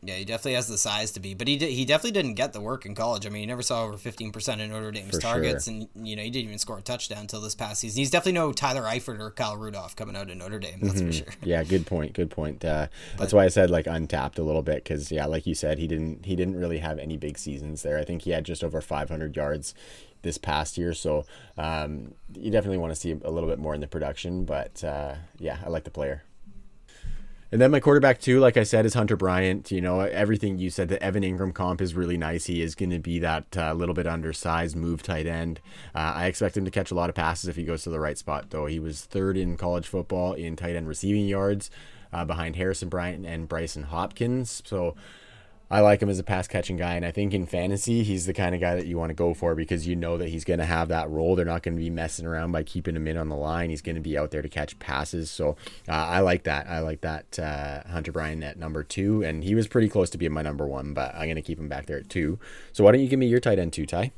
Yeah, he definitely has the size to be, but he did, he definitely didn't get the work in college. I mean, he never saw over fifteen percent in Notre Dame's for targets, sure. And you know, he didn't even score a touchdown until this past season. He's definitely no Tyler Eifert or Kyle Rudolph coming out of Notre Dame, that's mm-hmm. for sure. Yeah, good point, good point. Uh, but, that's why I said like untapped a little bit, because yeah, like you said, he didn't he didn't really have any big seasons there. I think he had just over five hundred yards this past year, so um, you definitely want to see a little bit more in the production. But uh, yeah, I like the player. And then my quarterback too, like I said, is Hunter Bryant. You know, everything you said, the Evan Ingram comp is really nice. He is going to be that uh, little bit undersized move tight end. Uh, I expect him to catch a lot of passes if he goes to the right spot, though. He was third in college football in tight end receiving yards uh, behind Harrison Bryant and Bryson Hopkins. So I like him as a pass catching guy. And I think in fantasy, he's the kind of guy that you want to go for, because you know that he's going to have that role. They're not going to be messing around by keeping him in on the line. He's going to be out there to catch passes. So uh, I like that. I like that uh, Hunter Bryant at number two. And he was pretty close to being my number one, but I'm going to keep him back there at two. So why don't you give me your tight end two, Ty?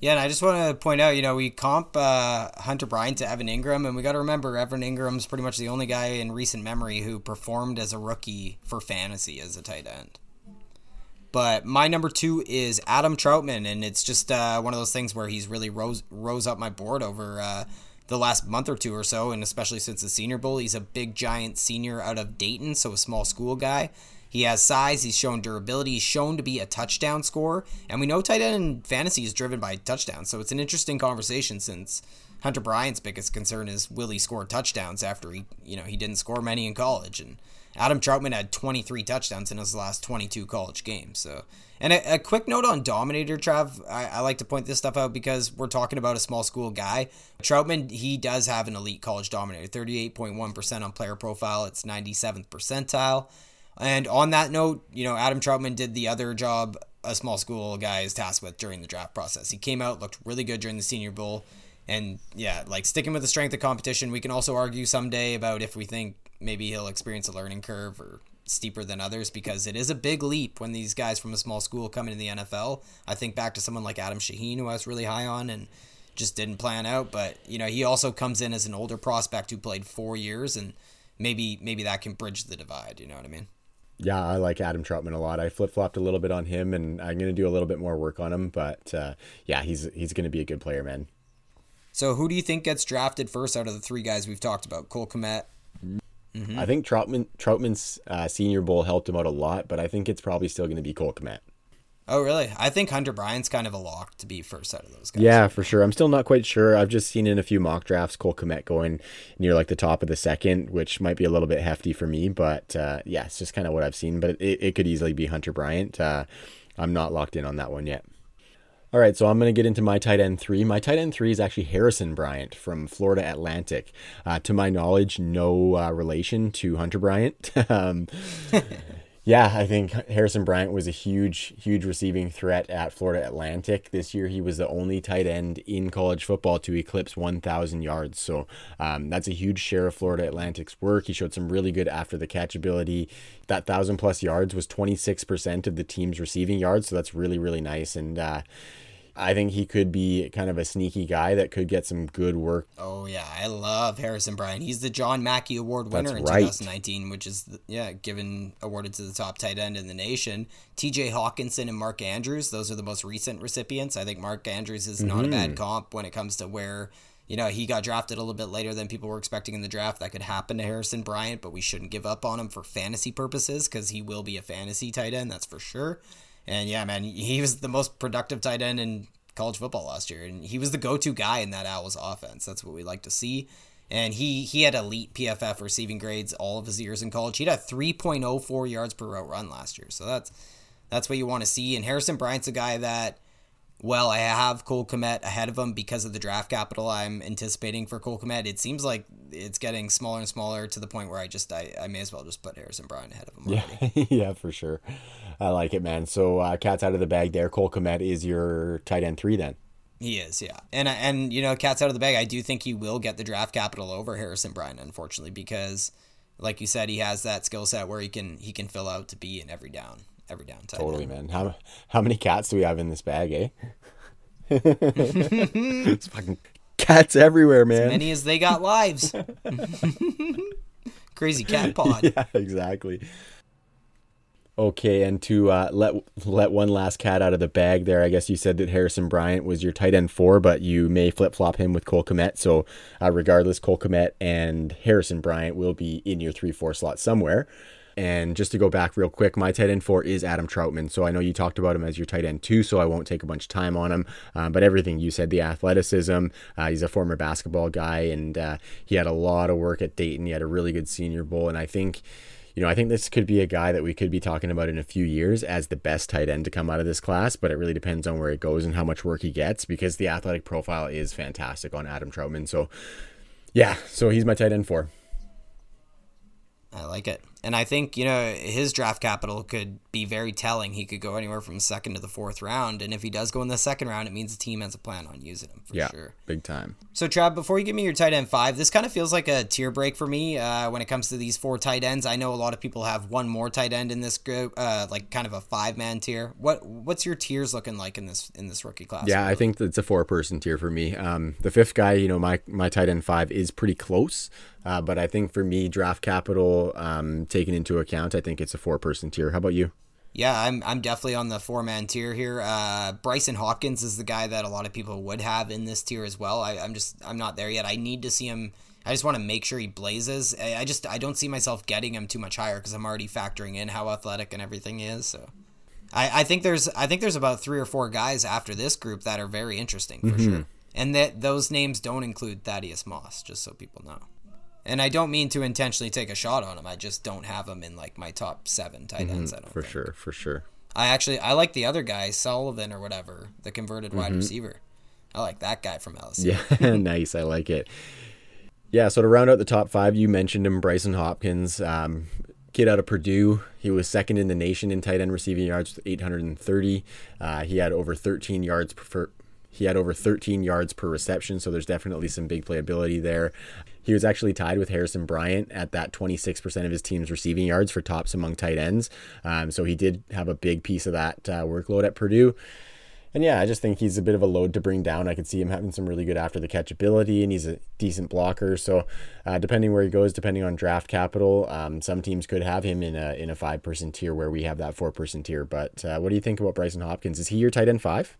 Yeah, and I just want to point out, you know, we comp uh, Hunter Bryant to Evan Ingram, and we got to remember Evan Ingram's pretty much the only guy in recent memory who performed as a rookie for fantasy as a tight end. But my number two is Adam Troutman, and it's just uh, one of those things where he's really rose rose up my board over uh, the last month or two or so, and especially since the Senior Bowl. He's a big, giant senior out of Dayton, so a small school guy. He has size, he's shown durability, he's shown to be a touchdown scorer, and we know tight end in fantasy is driven by touchdowns, so it's an interesting conversation since Hunter Bryant's biggest concern is will he score touchdowns after he, you know, he didn't score many in college, and Adam Troutman had twenty-three touchdowns in his last twenty-two college games. So, and a, a quick note on Dominator, Trav. I, I like to point this stuff out because we're talking about a small school guy. Troutman, he does have an elite college Dominator, thirty-eight point one percent on player profile. It's ninety-seventh percentile. And on that note, you know, Adam Troutman did the other job a small school guy is tasked with during the draft process. He came out, looked really good during the Senior Bowl. And yeah, like sticking with the strength of competition, we can also argue someday about if we think maybe he'll experience a learning curve or steeper than others, because it is a big leap when these guys from a small school come into the N F L. I think back to someone like Adam Shaheen, who I was really high on and just didn't plan out. But, you know, he also comes in as an older prospect who played four years, and maybe maybe that can bridge the divide. You know what I mean? Yeah, I like Adam Troutman a lot. I flip-flopped a little bit on him, and I'm going to do a little bit more work on him. But, uh, yeah, he's he's going to be a good player, man. So who do you think gets drafted first out of the three guys we've talked about? Cole Kmet. Mm-hmm. I think Troutman Troutman's uh, Senior Bowl helped him out a lot, but I think it's probably still going to be Cole Kmet. Oh, really? I think Hunter Bryant's kind of a lock to be first out of those guys. Yeah, for sure. I'm still not quite sure. I've just seen in a few mock drafts Cole Kmet going near like the top of the second, which might be a little bit hefty for me, but uh, yeah, it's just kind of what I've seen. But it, it could easily be Hunter Bryant. Uh, I'm not locked in on that one yet. All right, so I'm going to get into my tight end three. My tight end three is actually Harrison Bryant from Florida Atlantic. Uh, to my knowledge, no uh, relation to Hunter Bryant. um, yeah, I think Harrison Bryant was a huge, huge receiving threat at Florida Atlantic. This year, he was the only tight end in college football to eclipse one thousand yards. So um, that's a huge share of Florida Atlantic's work. He showed some really good after-the-catch ability. That one thousand plus yards was twenty-six percent of the team's receiving yards, so that's really, really nice. And uh, I think he could be kind of a sneaky guy that could get some good work. Oh, yeah. I love Harrison Bryant. He's the John Mackey Award winner That's in right. twenty nineteen, which is, yeah, given awarded to the top tight end in the nation. T J Hawkinson and Mark Andrews, those are the most recent recipients. I think Mark Andrews is mm-hmm. not a bad comp when it comes to where, you know, he got drafted a little bit later than people were expecting in the draft. That could happen to Harrison Bryant, but we shouldn't give up on him for fantasy purposes because he will be a fantasy tight end. That's for sure. And yeah, man, he was the most productive tight end in college football last year. And he was the go-to guy in that Owls offense. That's what we like to see. And he, he had elite P F F receiving grades all of his years in college. He had three point oh four yards per route run last year. So that's that's what you want to see. And Harrison Bryant's a guy that, well, I have Cole Kmet ahead of him because of the draft capital I'm anticipating for Cole Kmet. It seems like it's getting smaller and smaller to the point where I just I, I may as well just put Harrison Bryant ahead of him already. Yeah, yeah, for sure. I like it, man. So uh, cat's out of the bag there. Cole Kmet is your tight end three then. He is, yeah. And, and you know, cat's out of the bag. I do think he will get the draft capital over Harrison Bryant, unfortunately, because, like you said, he has that skill set where he can he can fill out to be in every down, every down tight Totally, end. Man. How how many cats do we have in this bag, eh? It's fucking cats everywhere, man. As many as they got lives. Crazy cat pod. Yeah, exactly. Okay, and to uh, let let one last cat out of the bag there, I guess you said that Harrison Bryant was your tight end four, but you may flip-flop him with Cole Kmet. So uh, regardless, Cole Kmet and Harrison Bryant will be in your three four slot somewhere. And just to go back real quick, my tight end four is Adam Troutman. So I know you talked about him as your tight end two, so I won't take a bunch of time on him. Um, but everything you said, the athleticism, uh, he's a former basketball guy, and uh, he had a lot of work at Dayton. He had a really good Senior Bowl, and I think... You know, I think this could be a guy that we could be talking about in a few years as the best tight end to come out of this class, but it really depends on where it goes and how much work he gets, because the athletic profile is fantastic on Adam Troutman. So, yeah, so he's my tight end four. I like it. And I think, you know, his draft capital could be very telling. He could go anywhere from second to the fourth round. And if he does go in the second round, it means the team has a plan on using him for yeah, sure. Big time. So, Trav, before you give me your tight end five, this kind of feels like a tier break for me uh, when it comes to these four tight ends. I know a lot of people have one more tight end in this group, uh, like kind of a five-man tier. What What's your tiers looking like in this in this rookie class? Yeah, really? I think it's a four-person tier for me. Um, the fifth guy, you know, my, my tight end five is pretty close. Uh, but I think for me, draft capital um, taken into account, I think it's a four-person tier. How about you? Yeah, I'm I'm definitely on the four-man tier here. Uh, Bryson Hopkins is the guy that a lot of people would have in this tier as well. I, I'm just I'm not there yet. I need to see him. I just want to make sure he blazes. I, I just I don't see myself getting him too much higher because I'm already factoring in how athletic and everything he is. So I, I think there's I think there's about three or four guys after this group that are very interesting for mm-hmm. sure, and that those names don't include Thaddeus Moss, just so people know. And I don't mean to intentionally take a shot on him. I just don't have him in like my top seven tight ends. Mm-hmm, I don't for think. sure, for sure. I actually I like the other guy, Sullivan or whatever, the converted mm-hmm. wide receiver. I like that guy from L S U. Yeah, nice. I like it. Yeah. So to round out the top five, you mentioned him, Bryson Hopkins, um, kid out of Purdue. He was second in the nation in tight end receiving yards with eight hundred thirty. Uh, he had over thirteen yards per. He had over thirteen yards per reception, so there's definitely some big playability there. He was actually tied with Harrison Bryant at that twenty-six percent of his team's receiving yards for tops among tight ends. Um, so he did have a big piece of that uh, workload at Purdue. And yeah, I just think he's a bit of a load to bring down. I could see him having some really good after the catch ability, and he's a decent blocker. So uh, depending where he goes, depending on draft capital, um, some teams could have him in a in a five-person tier where we have that four-person tier. But uh, what do you think about Bryson Hopkins? Is he your tight end five?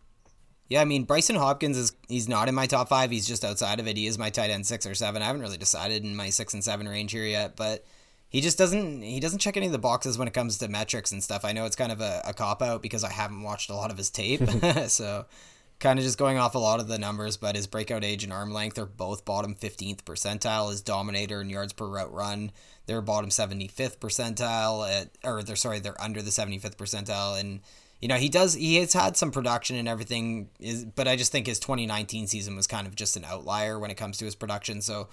Yeah, I mean, Bryson Hopkins is he's not in my top five. He's just outside of it. He is my tight end six or seven. I haven't really decided in my six and seven range here yet, but he just doesn't he doesn't check any of the boxes when it comes to metrics and stuff. I know it's kind of a, a cop-out because I haven't watched a lot of his tape. So kind of just going off a lot of the numbers, but his breakout age and arm length are both bottom fifteenth percentile. His dominator and yards per route run, they're bottom seventy-fifth percentile, at, or they're sorry, they're under the seventy-fifth percentile. And you know, he does, he has had some production and everything, is, but I just think his twenty nineteen season was kind of just an outlier when it comes to his production. So,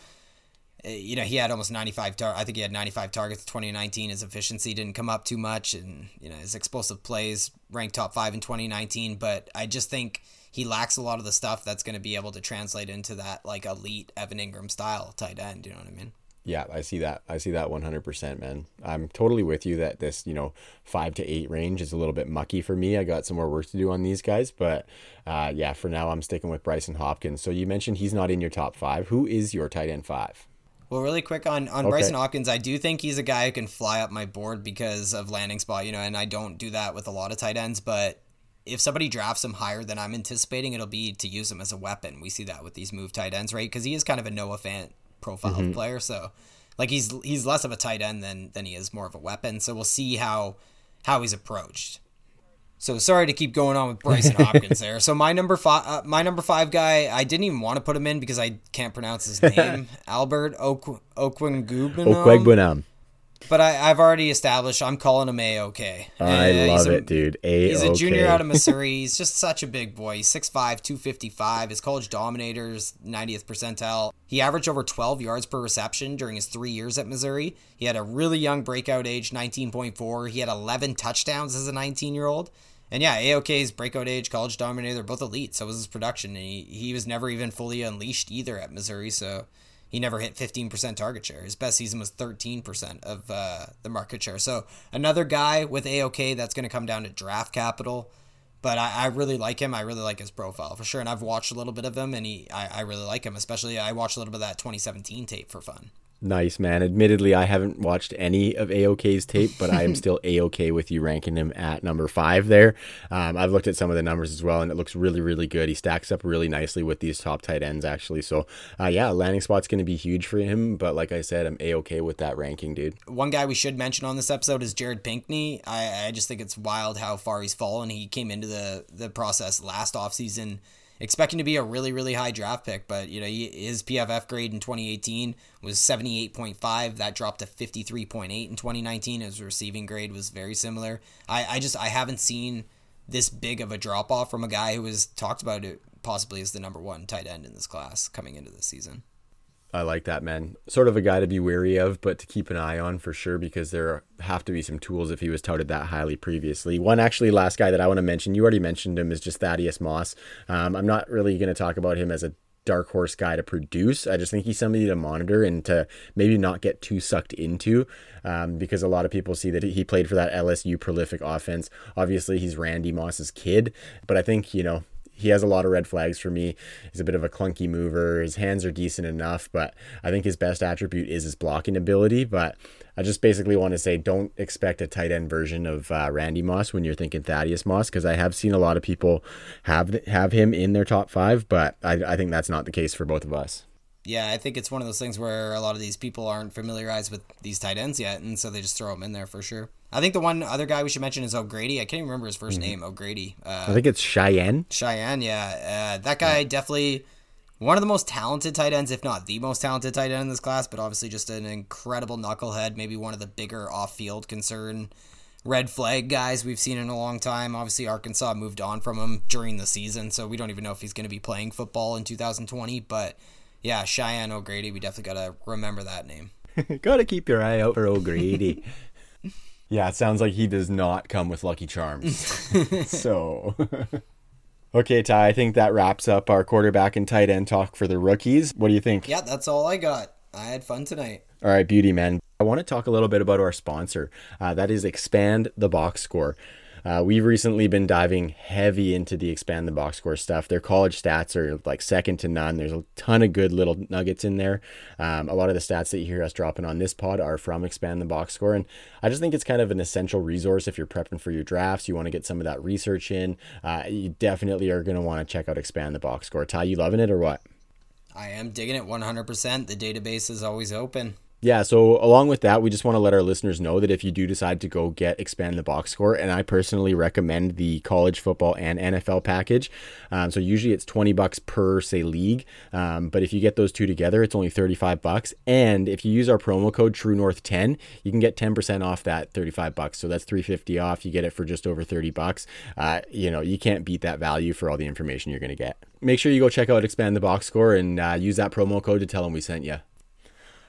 you know, he had almost ninety-five, tar- I think he had ninety-five targets in twenty nineteen. His efficiency didn't come up too much. And, you know, his explosive plays ranked top five in twenty nineteen. But I just think he lacks a lot of the stuff that's going to be able to translate into that, like, elite Evan Ingram style tight end. You know what I mean? Yeah, I see that. I see that one hundred percent, man. I'm totally with you that this, you know, five to eight range is a little bit mucky for me. I got some more work to do on these guys, but uh, yeah, for now I'm sticking with Bryson Hopkins. So you mentioned he's not in your top five. Who is your tight end five? Well, really quick on, on okay. Bryson Hopkins, I do think he's a guy who can fly up my board because of landing spot, you know, and I don't do that with a lot of tight ends, but if somebody drafts him higher than I'm anticipating, it'll be to use him as a weapon. We see that with these move tight ends, right? Because he is kind of a Noah Fant profile mm-hmm. player, so like he's he's less of a tight end than than he is more of a weapon, so we'll see how how he's approached. So sorry to keep going on with Bryson Hopkins there. So my number five uh, my number five guy, I didn't even want to put him in because I can't pronounce his name. Albert Okwuegbunam. But I, I've already established I'm calling him A-OK. I uh, love a, it, dude. A-OK. He's a junior out of Missouri. He's just such a big boy. He's six five, two fifty-five. His college dominator's ninetieth percentile. He averaged over twelve yards per reception during his three years at Missouri. He had a really young breakout age, nineteen point four. He had eleven touchdowns as a nineteen-year-old. And yeah, A O K's breakout age, college dominator, they're both elite. So was his production. And he, he was never even fully unleashed either at Missouri. So he never hit fifteen percent target share. His best season was thirteen percent of uh, the market share. So another guy with A O K that's going to come down to draft capital. But I, I really like him. I really like his profile for sure. And I've watched a little bit of him, and he, I, I really like him. Especially I watched a little bit of that twenty seventeen tape for fun. Nice, man. Admittedly, I haven't watched any of A O K's tape, but I am still A O K with you ranking him at number five there. Um, I've looked at some of the numbers as well, and it looks really, really good. He stacks up really nicely with these top tight ends, actually. So, uh, yeah, landing spot's going to be huge for him. But like I said, I'm A O K with that ranking, dude. One guy we should mention on this episode is Jared Pinkney. I, I just think it's wild how far he's fallen. He came into the, the process last offseason expecting to be a really, really high draft pick, but you know, his P F F grade in twenty eighteen was seventy-eight point five. That dropped to fifty-three point eight in twenty nineteen. His receiving grade was very similar. I, I just, I haven't seen this big of a drop-off from a guy who was talked about it possibly as the number one tight end in this class coming into this season. I like that, man. Sort of a guy to be wary of, but to keep an eye on for sure, because there have to be some tools if he was touted that highly previously. One actually last guy that I want to mention, you already mentioned him, is just Thaddeus Moss. Um, I'm not really going to talk about him as a dark horse guy to produce. I just think he's somebody to monitor and to maybe not get too sucked into, um, because a lot of people see that he played for that L S U prolific offense. Obviously, he's Randy Moss's kid, but I think, you know, he has a lot of red flags for me. He's a bit of a clunky mover. His hands are decent enough, but I think his best attribute is his blocking ability. But I just basically want to say, don't expect a tight end version of uh, Randy Moss when you're thinking Thaddeus Moss, because I have seen a lot of people have have him in their top five, but I, I think that's not the case for both of us. Yeah, I think it's one of those things where a lot of these people aren't familiarized with these tight ends yet, and so they just throw them in there for sure. I think the one other guy we should mention is O'Grady. I can't even remember his first mm-hmm. name, O'Grady. Uh, I think it's Cheyenne. Cheyenne, yeah. Uh, that guy yeah. definitely one of the most talented tight ends, if not the most talented tight end in this class, but obviously just an incredible knucklehead, maybe one of the bigger off-field concern red flag guys we've seen in a long time. Obviously, Arkansas moved on from him during the season, so we don't even know if he's going to be playing football in two thousand twenty, but yeah, Cheyenne O'Grady, we definitely got to remember that name. Got to keep your eye out for O'Grady. Yeah, it sounds like he does not come with Lucky Charms. So, okay, Ty, I think that wraps up our quarterback and tight end talk for the rookies. What do you think? Yeah, that's all I got. I had fun tonight. All right, beauty, man. I want to talk a little bit about our sponsor. Uh, that is Expand the Box Score. Uh, we've recently been diving heavy into the Expand the Box Score stuff. Their college stats are like second to none. There's a ton of good little nuggets in there. Um, a lot of the stats that you hear us dropping on this pod are from Expand the Box Score. And I just think it's kind of an essential resource if you're prepping for your drafts. You want to get some of that research in. Uh, you definitely are going to want to check out Expand the Box Score. Ty, you loving it or what? I am digging it one hundred percent. The database is always open. Yeah, so along with that, we just want to let our listeners know that if you do decide to go get Expand the Box Score, and I personally recommend the college football and N F L package. Um, so usually it's twenty bucks per, say, league. Um, but if you get those two together, it's only thirty-five bucks. And if you use our promo code True North ten, you can get ten percent off that thirty-five bucks. So that's three hundred fifty off. You get it for just over thirty bucks. Uh, you know, you can't beat that value for all the information you're going to get. Make sure you go check out Expand the Box Score and uh, use that promo code to tell them we sent you.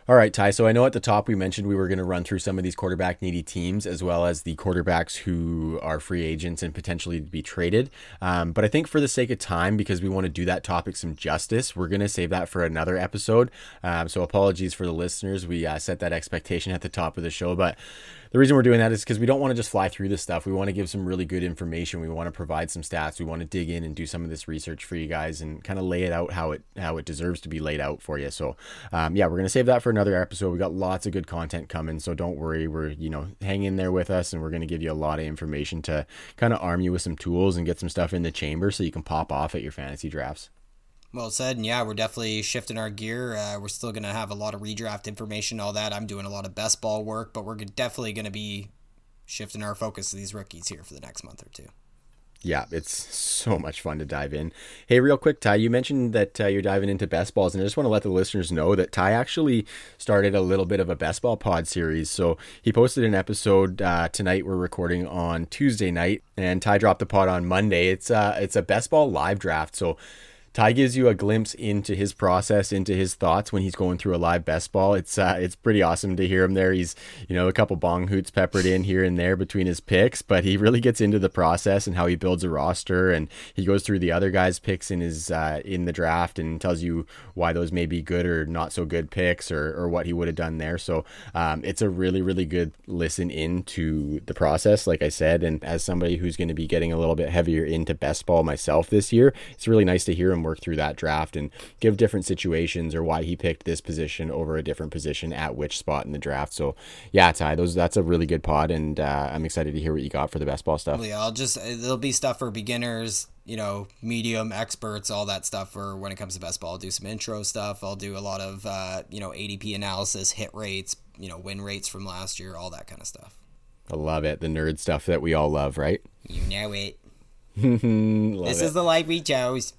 All right, Ty, so I know at the top we mentioned we were going to run through some of these quarterback needy teams as well as the quarterbacks who are free agents and potentially to be traded. Um, but I think for the sake of time, because we want to do that topic some justice, we're going to save that for another episode. Um, so apologies for the listeners. We uh, set that expectation at the top of the show, but the reason we're doing that is because we don't want to just fly through this stuff. We want to give some really good information. We want to provide some stats. We want to dig in and do some of this research for you guys and kind of lay it out how it how it deserves to be laid out for you. So, um, yeah, we're going to save that for another episode. We got lots of good content coming, so don't worry. We're, you know, hang in there with us, and we're going to give you a lot of information to kind of arm you with some tools and get some stuff in the chamber so you can pop off at your fantasy drafts. Well said, and yeah, we're definitely shifting our gear. Uh, we're still going to have a lot of redraft information, all that. I'm doing a lot of best ball work, but we're definitely going to be shifting our focus to these rookies here for the next month or two. Yeah, it's so much fun to dive in. Hey, real quick, Ty, you mentioned that uh, you're diving into best balls, and I just want to let the listeners know that Ty actually started a little bit of a best ball pod series. So he posted an episode uh, tonight. We're recording on Tuesday night, and Ty dropped the pod on Monday. It's uh, it's a best ball live draft. So Ty gives you a glimpse into his process, into his thoughts when he's going through a live best ball. It's uh, it's pretty awesome to hear him there. He's, you know, a couple bong hoots peppered in here and there between his picks, but he really gets into the process and how he builds a roster, and he goes through the other guys' picks in his uh, in the draft and tells you why those may be good or not so good picks, or or what he would have done there. So um, it's a really, really good listen into the process, like I said. And as somebody who's going to be getting a little bit heavier into best ball myself this year, it's really nice to hear him work through that draft and give different situations or why he picked this position over a different position at which spot in the draft. So yeah, Ty, those that's a really good pod, and uh, I'm excited to hear what you got for the best ball stuff. Yeah, I'll just there'll be stuff for beginners, you know, medium, experts, all that stuff for when it comes to best ball. I'll do some intro stuff. I'll do a lot of uh, you know, A D P analysis, hit rates, you know, win rates from last year, all that kind of stuff. I love it. The nerd stuff that we all love, right? You know it. This it. is the life we chose.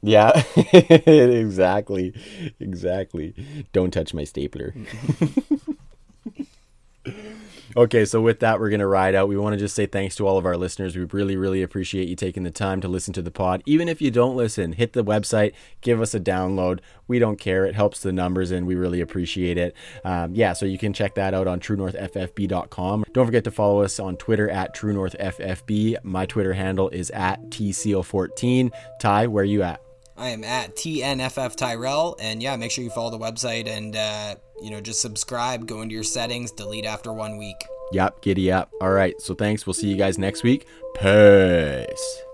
Yeah, exactly. Exactly. Don't touch my stapler. Okay, so with that, we're going to ride out. We want to just say thanks to all of our listeners. We really, really appreciate you taking the time to listen to the pod. Even if you don't listen, hit the website, give us a download. We don't care. It helps the numbers, and we really appreciate it. Um, yeah, so you can check that out on true north f f b dot com. Don't forget to follow us on Twitter at true north f f b. My Twitter handle is at T C O fourteen. Ty, where are you at? I am at T N F F Tyrell, and yeah, make sure you follow the website and, uh, you know, just subscribe, go into your settings, delete after one week. Yep, giddy up. All right, so thanks. We'll see you guys next week. Peace.